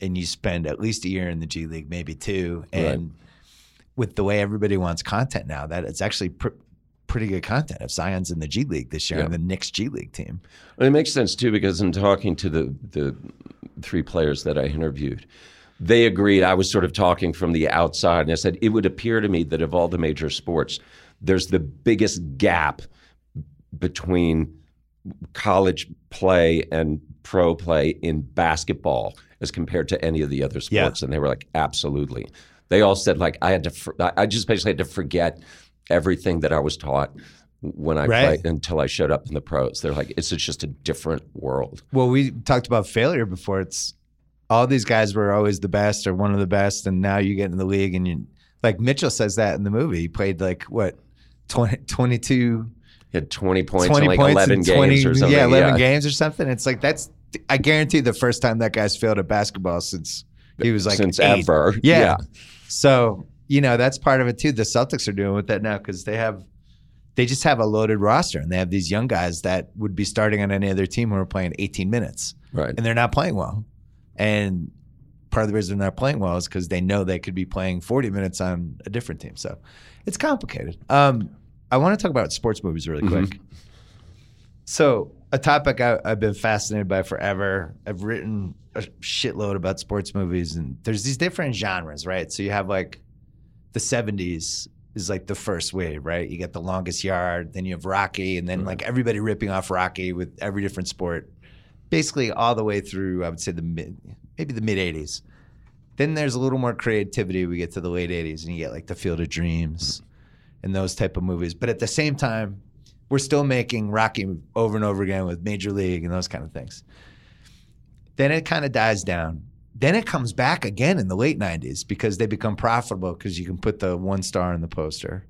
and you spend at least a year in the G League, maybe two. And right. with the way everybody wants content now, that it's actually pr- pretty good content if Zion's in the G League this year, yeah. on the Knicks G League team. Well, it makes sense too, because in talking to the the three players that I interviewed, they agreed. I was sort of talking from the outside, and I said, it would appear to me that of all the major sports, there's the biggest gap between college play and pro play in basketball as compared to any of the other sports. Yeah. And they were like, absolutely. They all said, like, I had to, fr- I just basically had to forget everything that I was taught when I right. played until I showed up in the pros. They're like, it's, it's just a different world. Well, we talked about failure before. It's all these guys were always the best or one of the best. And now you get in the league and you, like Mitchell says that in the movie, he played like what, twenty, twenty-two He had twenty points twenty in like points eleven in twenty, games or something. Yeah, eleven yeah. games or something. It's like, that's, I guarantee the first time that guy's failed at basketball since he was like Since eight. ever. Yeah. yeah. So, you know, that's part of it too. The Celtics are doing with that now because they have, they just have a loaded roster and they have these young guys that would be starting on any other team who are playing eighteen minutes Right. And they're not playing well. And part of the reason they're not playing well is because they know they could be playing forty minutes on a different team. So it's complicated. Um, I want to talk about sports movies really quick. Mm-hmm. So a topic I, I've been fascinated by forever. I've written a shitload about sports movies, and there's these different genres, right? So you have like the seventies is like the first wave, right? You get The Longest Yard, then you have Rocky, and then mm-hmm. like everybody ripping off Rocky with every different sport, basically all the way through, I would say the mid, maybe the mid eighties. Then there's a little more creativity. We get to the late eighties and you get like the Field of Dreams. Mm-hmm. And those type of movies. But at the same time, we're still making Rocky over and over again with Major League and those kind of things. Then it kind of dies down. Then it comes back again in the late nineties because they become profitable because you can put the one star on the poster.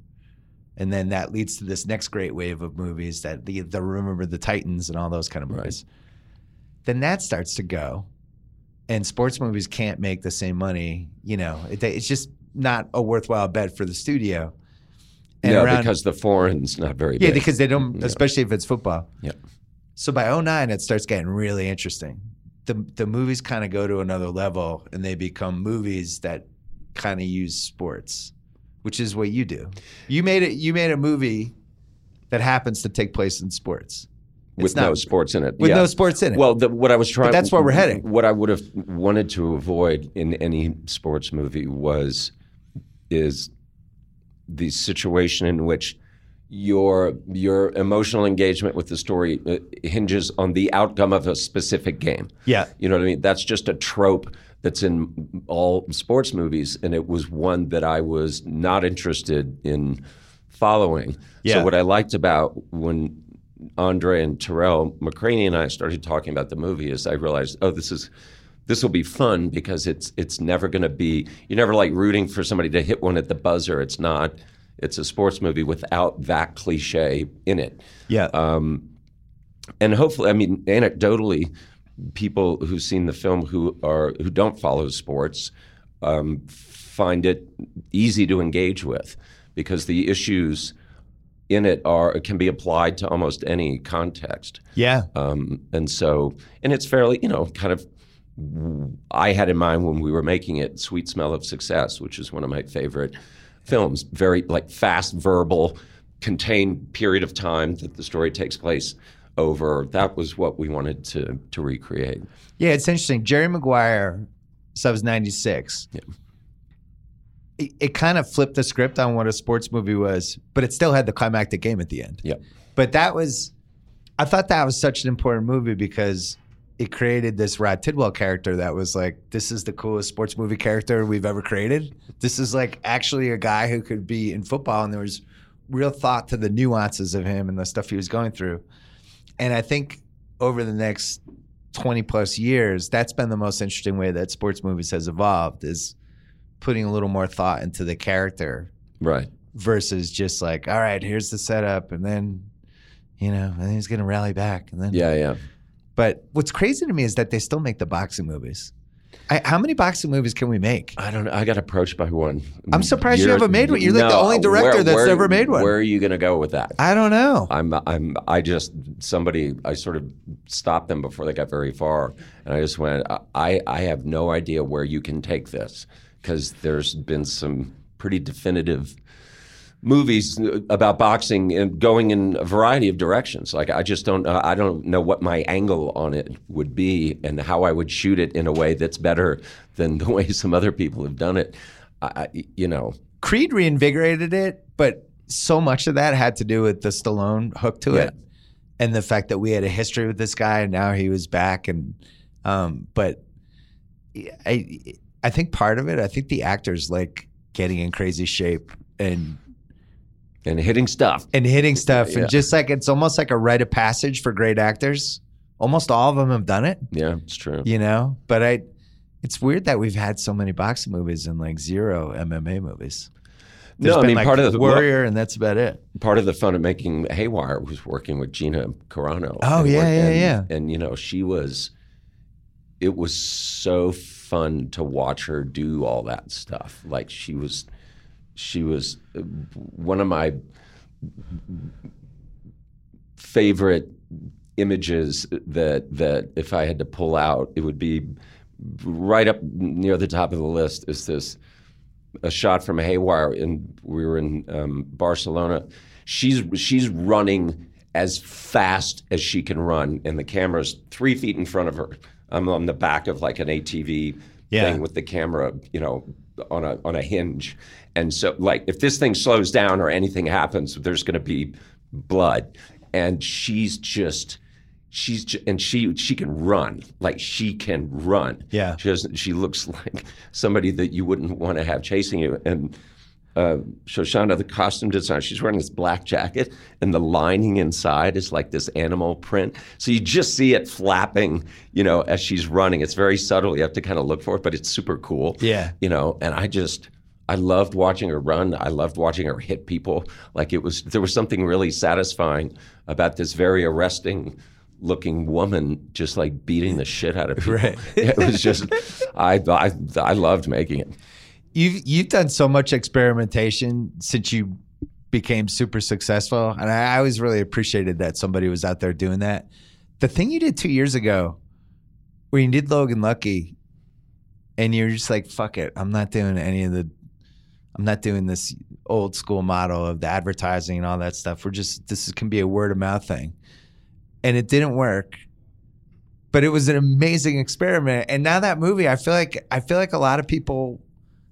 And then that leads to this next great wave of movies that the, the Remember the Titans and all those kind of movies. Right. Then that starts to go. And sports movies can't make the same money. You know, it, it's just not a worthwhile bet for the studio. And no, around, because the foreign's not very big. Yeah, because they don't, no. especially if it's football. Yeah. So by oh nine it starts getting really interesting. The the movies kind of go to another level, and they become movies that kind of use sports, which is what you do. You made it. You made a movie that happens to take place in sports. It's with not, no sports in it. With yeah. no sports in it. Well, the, what I was trying. But that's where we're heading. What I would have wanted to avoid in any sports movie was is. the situation in which your your emotional engagement with the story hinges on the outcome of a specific game. Yeah. You know what I mean? That's just a trope that's in all sports movies, and it was one that I was not interested in following. Yeah. So what I liked about when Andre and Terrell McCraney and I started talking about the movie is I realized, oh, this is... this will be fun because it's it's never going to be, you're never like rooting for somebody to hit one at the buzzer. It's not, it's a sports movie without that cliche in it. Yeah. Um, and hopefully, I mean, anecdotally, people who've seen the film who are who don't follow sports um, find it easy to engage with because the issues in it are, it can be applied to almost any context. Yeah. Um, and so, and it's fairly, you know, kind of, I had in mind when we were making it, Sweet Smell of Success, which is one of my favorite films. Very like fast, verbal, contained period of time that the story takes place over. That was what we wanted to to recreate. Yeah, it's interesting. Jerry Maguire, so I was ninety-six Yeah. It, it kind of flipped the script on what a sports movie was, but it still had the climactic game at the end. Yeah. But that was, I thought that was such an important movie because it created this Rod Tidwell character that was like, this is the coolest sports movie character we've ever created. This is like actually a guy who could be in football, and there was real thought to the nuances of him and the stuff he was going through. And I think over the next twenty plus years, that's been the most interesting way that sports movies has evolved, is putting a little more thought into the character. Right. Versus just like, all right, here's the setup, and then, you know, and then he's going to rally back. And then, yeah, yeah. But what's crazy to me is that they still make the boxing movies. I, how many boxing movies can we make? I don't know. I got approached by one. I'm surprised You're, you haven't made one. You're like no, the only director where, that's where, ever made one. Where are you going to go with that? I don't know. I'm, I'm, I just, somebody, I sort of stopped them before they got very far. And I just went, I, I have no idea where you can take this. Because there's been some pretty definitive movies about boxing and going in a variety of directions. Like I just don't uh, I don't know what my angle on it would be and how I would shoot it in a way that's better than the way some other people have done it. I, you know, Creed reinvigorated it, but so much of that had to do with the Stallone hook to yeah. it, and the fact that we had a history with this guy and now he was back. And um, but I I think part of it, I think the actors like getting in crazy shape and. And hitting stuff. And hitting stuff. Yeah. And just like, it's almost like a rite of passage for great actors. Almost all of them have done it. Yeah, it's true. You know? But I, it's weird that we've had so many boxing movies and like zero M M A movies. There's no, I mean, like part of the Warrior, well, and that's about it. Part of the fun of making Haywire was working with Gina Carano. Oh, yeah, worked, yeah, and, yeah. And, you know, she was, it was so fun to watch her do all that stuff. Like, she was. She was one of my favorite images that that if I had to pull out, it would be right up near the top of the list is this, a shot from Haywire, and we were in um, Barcelona. She's she's running as fast as she can run, and the camera's three feet in front of her. I'm on the back of like an A T V yeah. thing with the camera, you know, on a on a hinge. And so, like, if this thing slows down or anything happens, there's going to be blood. And she's just, she's just, and she she can run, like she can run. Yeah. She doesn't, she looks like somebody that you wouldn't want to have chasing you. And uh, Shoshana, the costume designer, she's wearing this black jacket, and the lining inside is like this animal print. So you just see it flapping, you know, as she's running. It's very subtle. You have to kind of look for it, but it's super cool. Yeah. You know, and I just. I loved watching her run. I loved watching her hit people. Like it was, there was something really satisfying about this very arresting looking woman just like beating the shit out of people. Right. It was just, I, I, I loved making it. You've, you've done so much experimentation since you became super successful. And I always really appreciated that somebody was out there doing that. The thing you did two years ago where you did Logan Lucky and you're just like, fuck it, I'm not doing any of the, I'm not doing this old school model of the advertising and all that stuff. We're just, this can be a word of mouth thing. And it didn't work, but it was an amazing experiment. And now that movie, I feel like, I feel like a lot of people,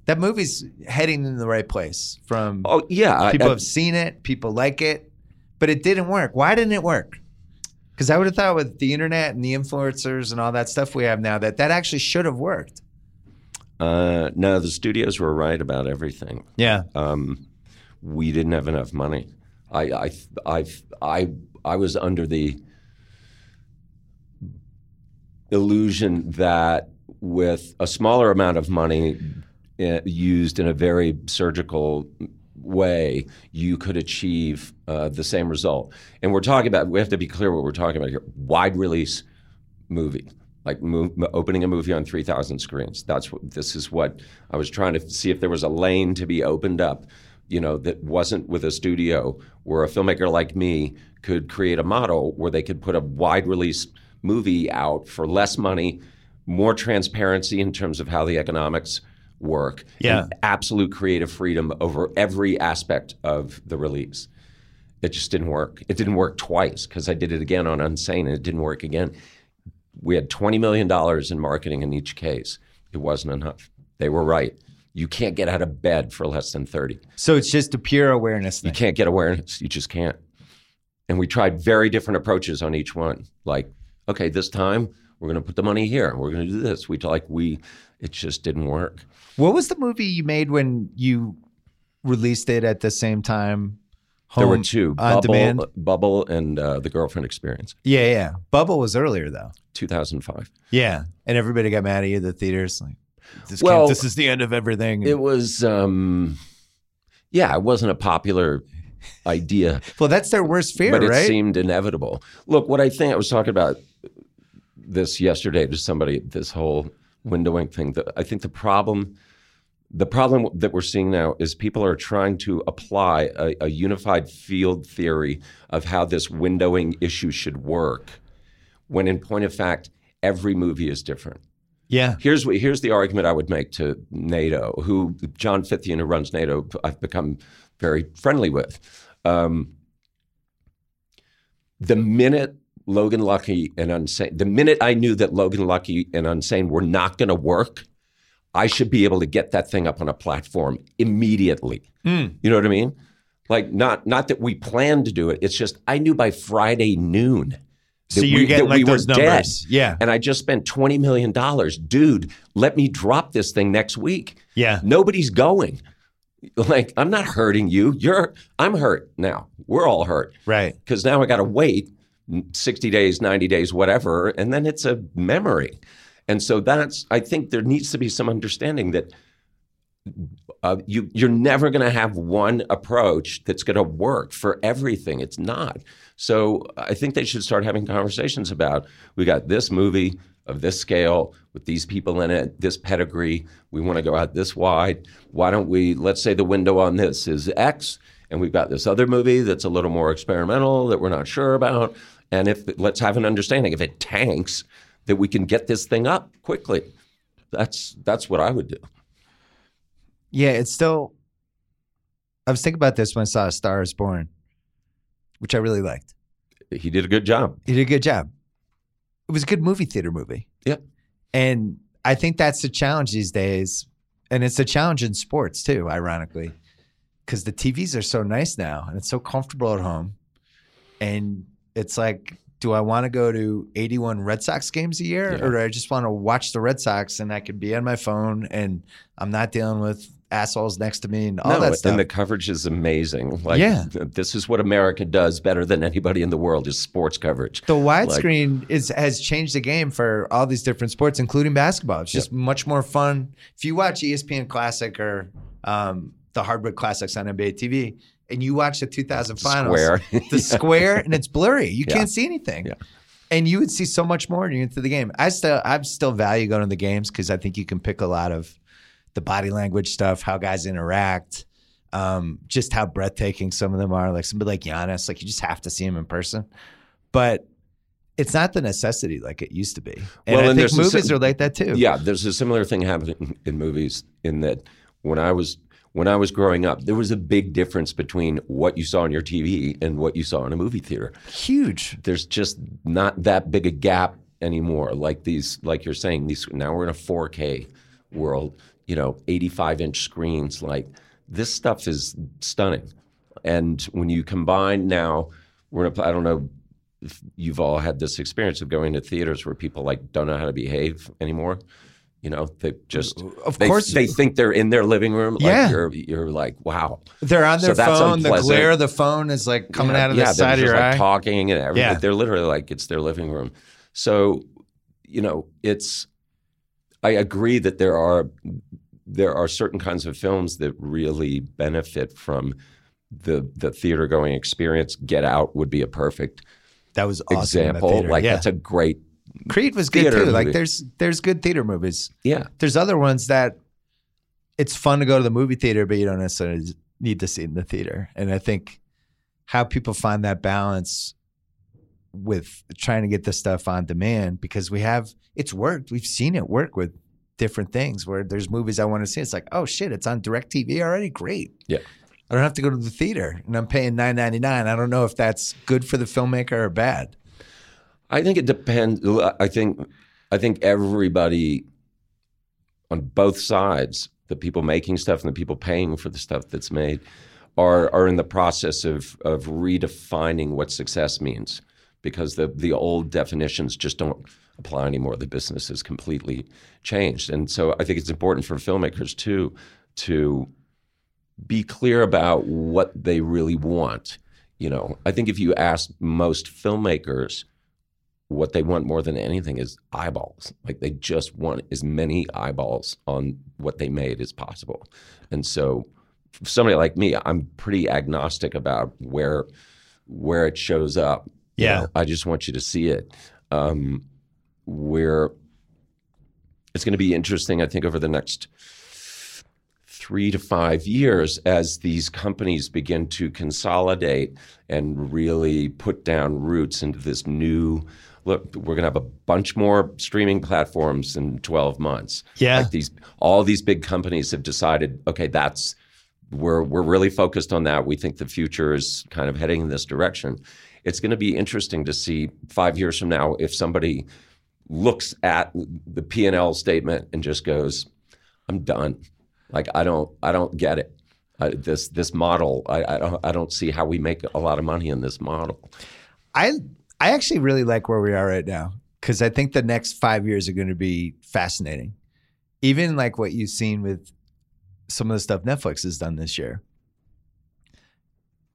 that movie's heading in the right place from, oh yeah, people I, I, have seen it, people like it, but it didn't work. Why didn't it work? Because I would have thought with the internet and the influencers and all that stuff we have now that that actually should have worked. Uh, no, the studios were right about everything. Yeah. Um, we didn't have enough money. I, I, I, I, I was under the illusion that with a smaller amount of money uh, used in a very surgical way, you could achieve uh, the same result. And we're talking about, we have to be clear what we're talking about here, wide release movie. Like move, opening a movie on three thousand screens. That's what, this is what I was trying to see if there was a lane to be opened up, you know, that wasn't with a studio where a filmmaker like me could create a model where they could put a wide release movie out for less money, more transparency in terms of how the economics work, yeah. and absolute creative freedom over every aspect of the release. It just didn't work. It didn't work twice because I did it again on Unsane and it didn't work again. We had twenty million dollars in marketing in each case. It wasn't enough. They were right. You can't get out of bed for less than thirty. So it's just a pure awareness thing. You can't get awareness. You just can't. And we tried very different approaches on each one. Like, okay, this time we're going to put the money here and we're going to do this. We like we, it just didn't work. What was the movie you made when you released it at the same time? Home, there were two, Bubble, Bubble and uh, The Girlfriend Experience. Yeah, yeah. Bubble was earlier, though. two thousand five. Yeah, and everybody got mad at you, the theaters. Like, this, well, this is the end of everything. It was, um, yeah, it wasn't a popular idea. Well, that's their worst fear, but it right? seemed inevitable. Look, what I think, I was talking about this yesterday to somebody, this whole windowing thing. The, I think the problem, the problem that we're seeing now is people are trying to apply a, a unified field theory of how this windowing issue should work, when in point of fact, every movie is different. Yeah. Here's here's the argument I would make to NATO, who John Fithian, who runs NATO, I've become very friendly with. Um, the minute Logan Lucky and Unsane, the minute I knew that Logan Lucky and Unsane were not going to work, I should be able to get that thing up on a platform immediately. Mm. You know what I mean? Like, not not that we planned to do it. It's just I knew by Friday noon. So you get like we those numbers, dead. Yeah. And I just spent twenty million dollars. Dude, let me drop this thing next week. Yeah. Nobody's going. Like, I'm not hurting you. You're, I'm hurt now. We're all hurt. Right. Because now I got to wait sixty days, ninety days, whatever, and then it's a memory. And so that's, I think there needs to be some understanding that uh, you, you're never going to have one approach that's going to work for everything. It's not. So I think they should start having conversations about, we got this movie of this scale with these people in it, this pedigree. We want to go out this wide. Why don't we, let's say the window on this is X, and we've got this other movie that's a little more experimental that we're not sure about. And if let's have an understanding. If it tanks, that we can get this thing up quickly. That's that's what I would do. Yeah, it's still... I was thinking about this when I saw A Star Is Born, which I really liked. He did a good job. He did a good job. It was a good movie theater movie. Yeah. And I think that's the challenge these days. And it's a challenge in sports too, ironically, because the T Vs are so nice now and it's so comfortable at home. And it's like, do I want to go to eighty-one Red Sox games a year, yeah, or do I just want to watch the Red Sox and I can be on my phone and I'm not dealing with assholes next to me and all no, that stuff. And the coverage is amazing. Like, yeah. This is what America does better than anybody in the world is sports coverage. The widescreen like, is has changed the game for all these different sports, including basketball. It's just yeah. much more fun. If you watch E S P N Classic or um, the Hardwood Classics on N B A T V and you watch the two thousand finals, square. the square, and it's blurry. You yeah. can't see anything. Yeah. And you would see so much more when you're into the game. I still, I still value going to the games because I think you can pick a lot of the body language stuff, how guys interact, um, just how breathtaking some of them are. Like somebody like Giannis, like you just have to see him in person. But it's not the necessity like it used to be. And well, I and think movies a, are like that too. Yeah, there's a similar thing happening in movies in that when I was when I was growing up, there was a big difference between what you saw on your T V and what you saw in a movie theater. Huge. There's just not that big a gap anymore. Like these, like you're saying, these now we're in a four K world. You know, eighty-five inch screens, like this stuff is stunning. And when you combine now, we're in a, I don't know if you've all had this experience of going to theaters where people like don't know how to behave anymore. You know, they just, of they, course, they think they're in their living room. Like yeah. You're, you're like, wow. They're on their so phone. The glare of the phone is like coming yeah, out of yeah, the side of your like eye. Talking and everything. Yeah. They're literally like, it's their living room. So, you know, it's, I agree that there are there are certain kinds of films that really benefit from the the theater going experience. Get Out would be a perfect that was awesome example. The like yeah. that's a great Creed was good too. Movie. Like there's there's good theater movies. Yeah, there's other ones that it's fun to go to the movie theater, but you don't necessarily need to see it in the theater. And I think how people find that balance with trying to get this stuff on demand, because we have, it's worked. We've seen it work with different things where there's movies I want to see. It's like, oh shit, it's on DirecTV already. Great. Yeah. I don't have to go to the theater and I'm paying nine ninety-nine. I don't know if that's good for the filmmaker or bad. I think it depends. I think, I think everybody on both sides, the people making stuff and the people paying for the stuff that's made are, are in the process of, of redefining what success means. Because the the old definitions just don't apply anymore. The business has completely changed. And so I think it's important for filmmakers too to be clear about what they really want. You know, I think if you ask most filmmakers, what they want more than anything is eyeballs. Like they just want as many eyeballs on what they made as possible. And so for somebody like me, I'm pretty agnostic about where where it shows up. Yeah, you know, I just want you to see it. Um, where it's going to be interesting, I think, over the next three to five years as these companies begin to consolidate and really put down roots into this new look. We're going to have a bunch more streaming platforms in twelve months. Yeah. Like these, all these big companies have decided, okay, that's, we're, we're really focused on that. We think the future is kind of heading in this direction. It's going to be interesting to see five years from now if somebody looks at the P and L statement and just goes, I'm done. Like, I don't, I don't get it. I, this, this model, I, I don't, I don't see how we make a lot of money in this model. I, I actually really like where we are right now, because I think the next five years are going to be fascinating. Even like what you've seen with some of the stuff Netflix has done this year.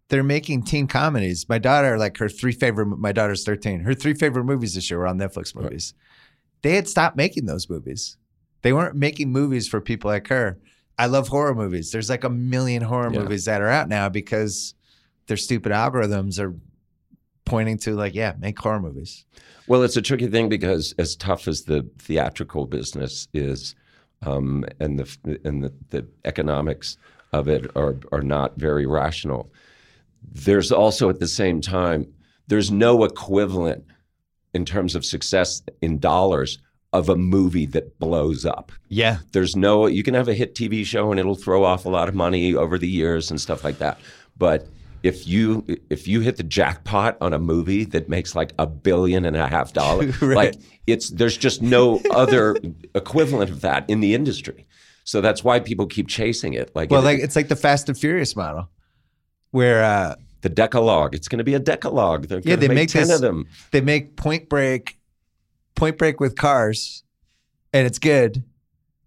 They're making teen comedies. My daughter, like her three favorite, my daughter's thirteen. Her three favorite movies this year were on Netflix movies. Right. They had stopped making those movies. They weren't making movies for people like her. I love horror movies. There's like a million horror yeah. movies that are out now because their stupid algorithms are pointing to like, yeah, make horror movies. Well, it's a tricky thing because as tough as the theatrical business is, um, and the and the, the economics of it are are not very rational, there's also at the same time, there's no equivalent in terms of success in dollars of a movie that blows up. Yeah. There's no, you can have a hit T V show and it'll throw off a lot of money over the years and stuff like that. But if you if you hit the jackpot on a movie that makes like a billion and a half dollars, right. like it's there's just no other equivalent of that in the industry. So that's why people keep chasing it. Like, well, it, like it's like the Fast and Furious model. Where uh, the Decalogue, it's going to be a Decalogue. They're yeah, they make, make ten this, of them. They make Point Break, Point Break with cars, and it's good.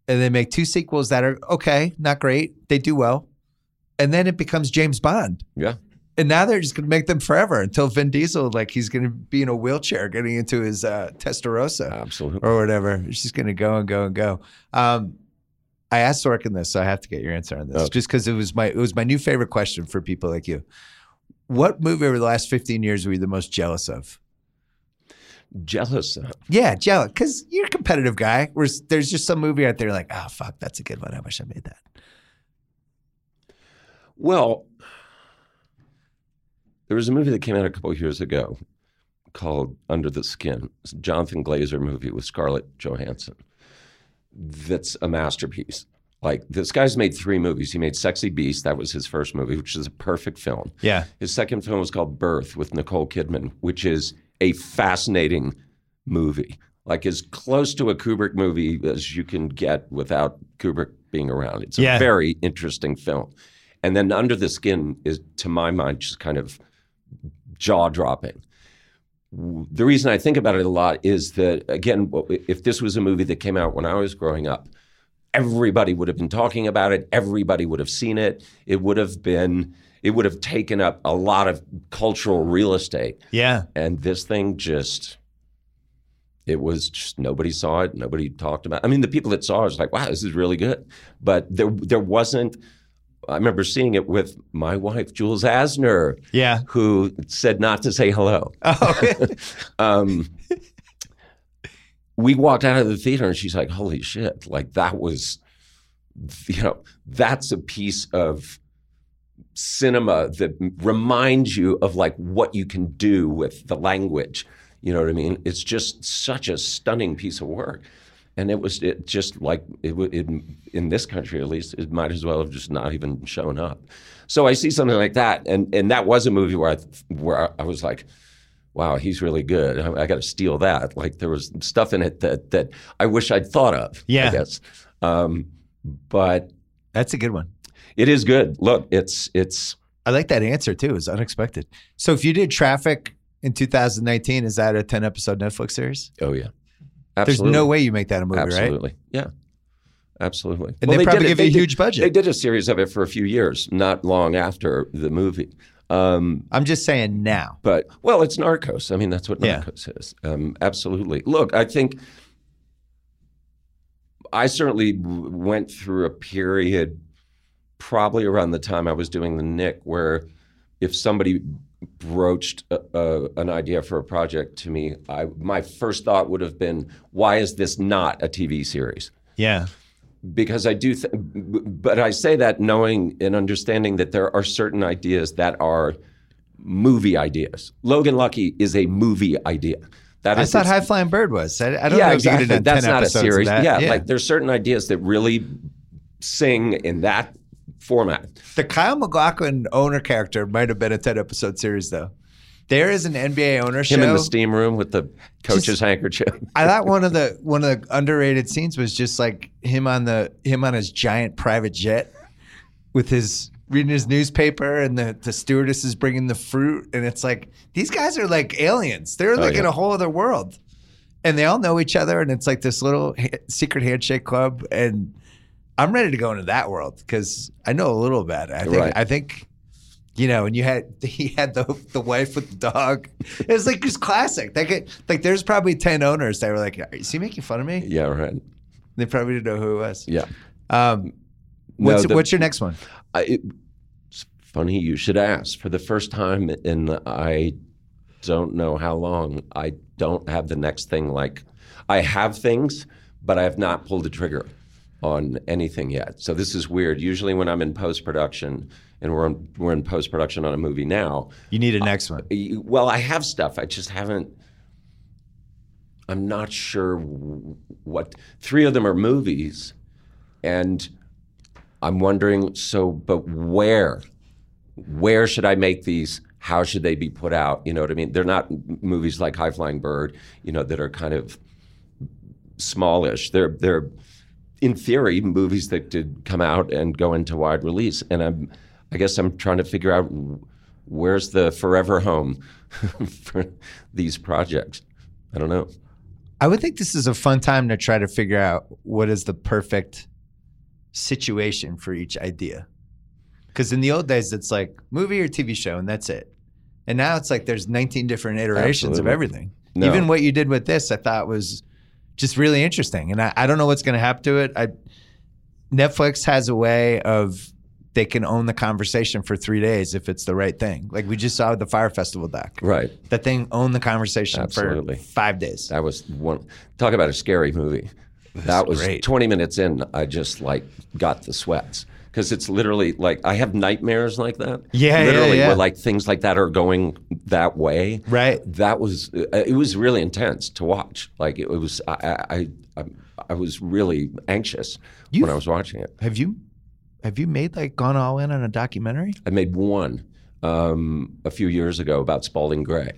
And they make two sequels that are okay, not great. They do well, and then it becomes James Bond. Yeah. And now they're just going to make them forever until Vin Diesel, like he's going to be in a wheelchair getting into his uh, Testarossa, absolutely, or whatever. It's just going to go and go and go. Um, I asked Sorkin this, so I have to get your answer on this, okay. just because it was my it was my new favorite question for people like you. What movie over the last fifteen years were you the most jealous of? Jealous of? Yeah, jealous. Because you're a competitive guy. Where there's just some movie out there like, oh, fuck, that's a good one. I wish I made that. Well, there was a movie that came out a couple of years ago called Under the Skin. It's a Jonathan Glazer movie with Scarlett Johansson. That's a masterpiece. Like, this guy's made three movies. He made Sexy Beast. That was his first movie, which is a perfect film. Yeah. His second film was called Birth with Nicole Kidman, which is a fascinating movie. Like, as close to a Kubrick movie as you can get without Kubrick being around. It's a yeah. very interesting film. And then Under the Skin is, to my mind, just kind of jaw-dropping. The reason I think about it a lot is that, again, if this was a movie that came out when I was growing up, everybody would have been talking about it. Everybody would have seen it. It would have been, it would have taken up a lot of cultural real estate. Yeah. And this thing just, it was just, nobody saw it. Nobody talked about it. I mean, the people that saw it was like, wow, this is really good. But there, there wasn't, I remember seeing it with my wife, Jules Asner, yeah. who said not to say hello. Oh. um, we walked out of the theater and she's like, holy shit, like that was, you know, that's a piece of cinema that reminds you of like what you can do with the language. You know what I mean? It's just such a stunning piece of work. And it was it just like, it, it in this country at least, it might as well have just not even shown up. So I see something like that. And and that was a movie where I, where I was like, wow, he's really good. I, I got to steal that. Like there was stuff in it that that I wish I'd thought of, yeah. I guess. Um, but. That's a good one. It is good. Look, it's it's. I like that answer too. It's unexpected. So if you did Traffic in two thousand nineteen, is that a ten episode Netflix series? Oh, yeah. Absolutely. There's no way you make that a movie, absolutely. Right? Absolutely, yeah, absolutely. And well, they, they probably give you a huge did, budget. They did a series of it for a few years, not long after the movie. Um, I'm just saying now. But, well, it's Narcos. I mean, that's what Narcos yeah. is. Um, absolutely. Look, I think I certainly went through a period probably around the time I was doing the Knick where if somebody broached a, a, an idea for a project to me, I my first thought would have been, why is this not a T V series? Yeah. Because I do, th- but I say that knowing and understanding that there are certain ideas that are movie ideas. Logan Lucky is a movie idea. That I is thought High Flying Bird was. I, I don't yeah, know exactly. If you did that's not a series. Yeah, yeah, like there's certain ideas that really sing in that format. The Kyle MacLachlan owner character might have been a ten-episode series, though. There is an N B A owner show. Him in the steam room with the coach's just, handkerchief. I thought one of the one of the underrated scenes was just like him on the him on his giant private jet with his reading his newspaper, and the, the stewardess is bringing the fruit, and it's like these guys are like aliens. They're like oh, yeah. in a whole other world, and they all know each other, and it's like this little ha- secret handshake club. And I'm ready to go into that world because I know a little about it. I think right. I think. You know, and you had he had the the wife with the dog. It was like just classic. Like, like there's probably ten owners that were like, "Is he making fun of me?" Yeah, right. They probably didn't know who it was. Yeah. Um, what's no, the, what's your next one? I, it, it's funny you should ask. For the first time in I don't know how long, I don't have the next thing. Like, I have things, but I have not pulled the trigger on anything yet. So this is weird. Usually when I'm in post production. And we're on, we're in post production on a movie now. You need a next one. I, well, I have stuff. I just haven't. I'm not sure what. Three of them are movies, and I'm wondering. So, but where, where should I make these? How should they be put out? You know what I mean? They're not movies like High Flying Bird, you know, that are kind of smallish. They're they're, in theory, movies that did come out and go into wide release, and I'm. I guess I'm trying to figure out where's the forever home for these projects. I don't know. I would think this is a fun time to try to figure out what is the perfect situation for each idea. Because in the old days, it's like movie or T V show, and that's it. And now it's like there's nineteen different iterations Absolutely. Of everything. No. Even what you did with this, I thought was just really interesting. And I, I don't know what's going to happen to it. I, Netflix has a way of... they can own the conversation for three days if it's the right thing. Like we just saw the Fire Festival doc. Right. That thing owned the conversation Absolutely. For five days. That was one. Talk about a scary movie. That's that was great. twenty minutes in, I just like got the sweats. Because it's literally like, I have nightmares like that. Yeah, Literally yeah, yeah. where like things like that are going that way. Right. That was, it was really intense to watch. Like it was, I I, I, I was really anxious You've, when I was watching it. Have you? Have you made like gone all in on a documentary? I made one um, a few years ago about Spalding Gray.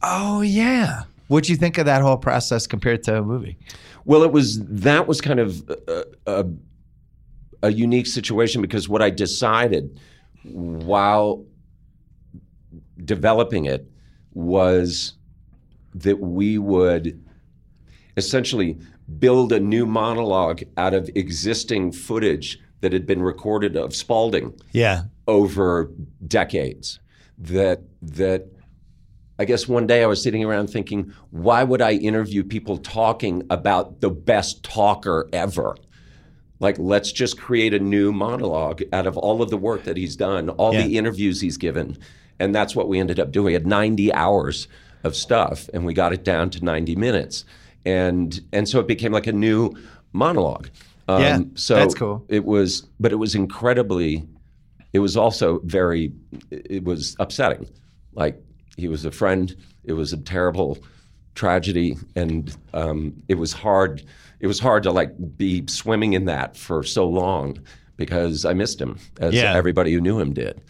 Oh yeah. What'd you think of that whole process compared to a movie? Well, it was that was kind of a, a, a unique situation because what I decided while developing it was that we would essentially build a new monologue out of existing footage that had been recorded of Spalding yeah. over decades. That that I guess one day I was sitting around thinking, why would I interview people talking about the best talker ever? Like, let's just create a new monologue out of all of the work that he's done, all yeah. the interviews he's given. And that's what we ended up doing. We had ninety hours of stuff, and we got it down to ninety minutes. And and so it became like a new monologue. Um, yeah, so that's cool. It was, but it was incredibly, it was also very, it was upsetting. Like he was a friend, it was a terrible tragedy. And um, it was hard, it was hard to like be swimming in that for so long because I missed him as yeah. everybody who knew him did.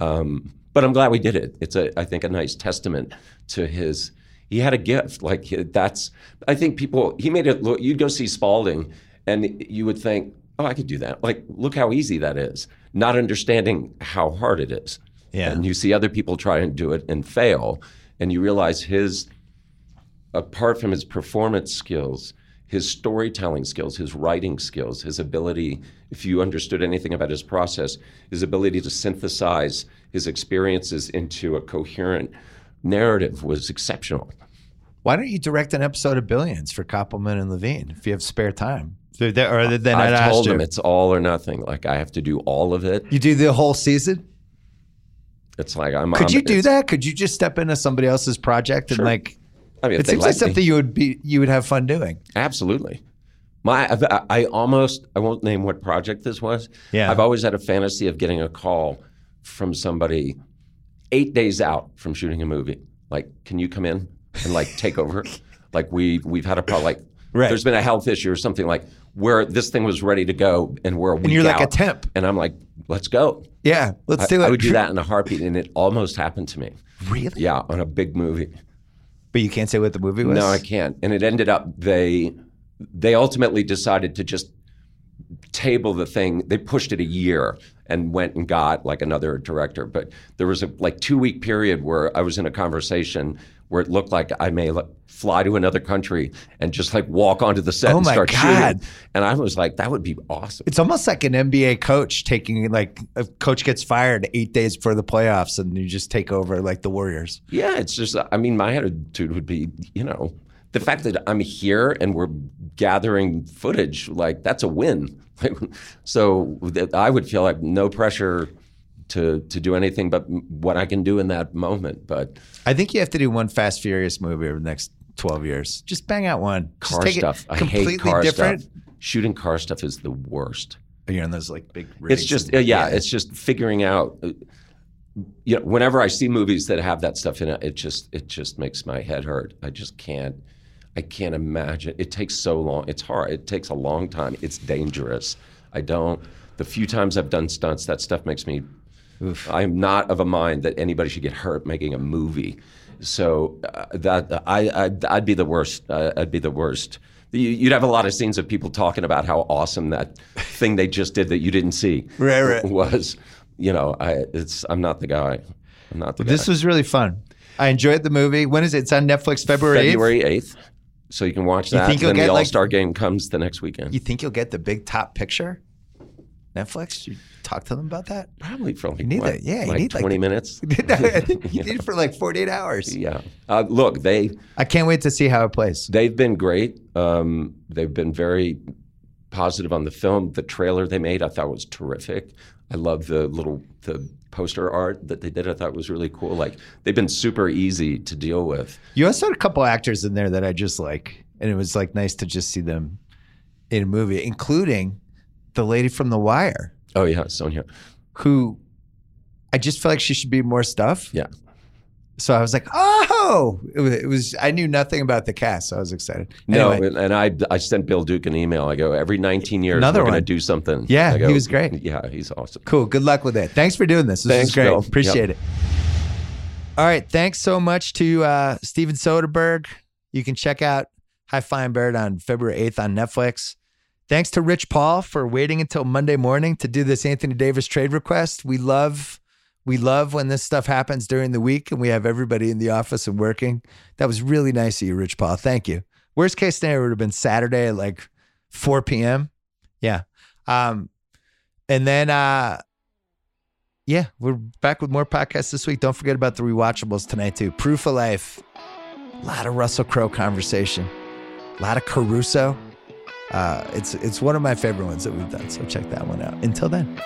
Um, but I'm glad we did it. It's a, I think a nice testament to his, he had a gift. Like that's, I think people, he made it look, you'd go see Spalding and you would think, oh, I could do that. Like, look how easy that is. Not understanding how hard it is. Yeah. And you see other people try and do it and fail. And you realize his, apart from his performance skills, his storytelling skills, his writing skills, his ability, if you understood anything about his process, his ability to synthesize his experiences into a coherent narrative was exceptional. Why don't you direct an episode of Billions for Koppelman and Levine if you have spare time? So that, or then I, I told them it's all or nothing. Like I have to do all of it. You do the whole season? It's like I'm. Could I'm, you do that? Could you just step into somebody else's project and sure. like? I mean, it seems like something you would be you would have fun doing. Absolutely. My I, I almost I won't name what project this was. Yeah. I've always had a fantasy of getting a call from somebody eight days out from shooting a movie. Like, can you come in and like take over? Like we we've had a problem. Like right. there's been a health issue or something like where this thing was ready to go and we're a week and you're out, like a temp. And I'm like, let's go. Yeah, let's I, do it. I would do that in a heartbeat, and it almost happened to me. Really? Yeah, on a big movie. But you can't say what the movie was? No, I can't. And it ended up, they they ultimately decided to just table the thing. They pushed it a year and went and got like another director. But there was a like two week period where I was in a conversation where it looked like I may like, fly to another country and just like walk onto the set oh and start God. shooting. And I was like, that would be awesome. It's almost like an N B A coach taking like a coach gets fired eight days before the playoffs and you just take over like the Warriors. Yeah, it's just, I mean, my attitude would be, you know, the fact that I'm here and we're gathering footage, like that's a win. So I would feel like no pressure to to do anything but what I can do in that moment. But I think you have to do one Fast Furious movie over the next twelve years. Just bang out one. Car Just take stuff. I hate car different. stuff. Shooting car stuff is the worst. You're in those like big races. It's just, and, yeah, yeah, it's just figuring out, you know, whenever I see movies that have that stuff in it, it just, it just makes my head hurt. I just can't, I can't imagine. It takes so long. It's hard. It takes a long time. It's dangerous. I don't, the few times I've done stunts, that stuff makes me Oof. I'm not of a mind that anybody should get hurt making a movie, so uh, that uh, I I'd, I'd be the worst. Uh, I'd be the worst. You, you'd have a lot of scenes of people talking about how awesome that thing they just did that you didn't see right, right. was. You know, I it's I'm not the guy. I'm not the guy. This was really fun. I enjoyed the movie. When is it? It's on Netflix, February eighth. February eighth. So you can watch that. You think you'll and then get, the All Star like, Game comes the next weekend. You think you'll get the big top picture? Netflix? You talk to them about that? Probably for like, you need what, that. Yeah, like you need twenty like, minutes. you you need it for like forty-eight hours. Yeah. Uh, look, they... I can't wait to see how it plays. They've been great. Um, they've been very positive on the film. The trailer they made I thought was terrific. I love the little the poster art that they did. I thought was really cool. Like, they've been super easy to deal with. You also had a couple actors in there that I just like, and it was like nice to just see them in a movie, including... the lady from The Wire. Oh, yeah, Sonia. Who I just feel like she should be more stuff. Yeah. So I was like, oh, it was, it was I knew nothing about the cast. So I was excited. Anyway. No, and I I sent Bill Duke an email. I go, every nineteen years, Another we're going to do something. Yeah, go, he was great. Yeah, he's awesome. Cool. Good luck with it. Thanks for doing this. This thanks, was great. Bill. Appreciate yep. it. All right. Thanks so much to uh, Steven Soderbergh. You can check out High Flying Bird on February eighth on Netflix. Thanks to Rich Paul for waiting until Monday morning to do this Anthony Davis trade request. We love, we love when this stuff happens during the week and we have everybody in the office and working. That was really nice of you, Rich Paul. Thank you. Worst case scenario would have been Saturday at like four p.m. Yeah. Um, and then, uh, yeah, we're back with more podcasts this week. Don't forget about The Rewatchables tonight too. Proof of Life. A lot of Russell Crowe conversation. A lot of Caruso. Uh, it's it's one of my favorite ones that we've done, so check that one out. Until then.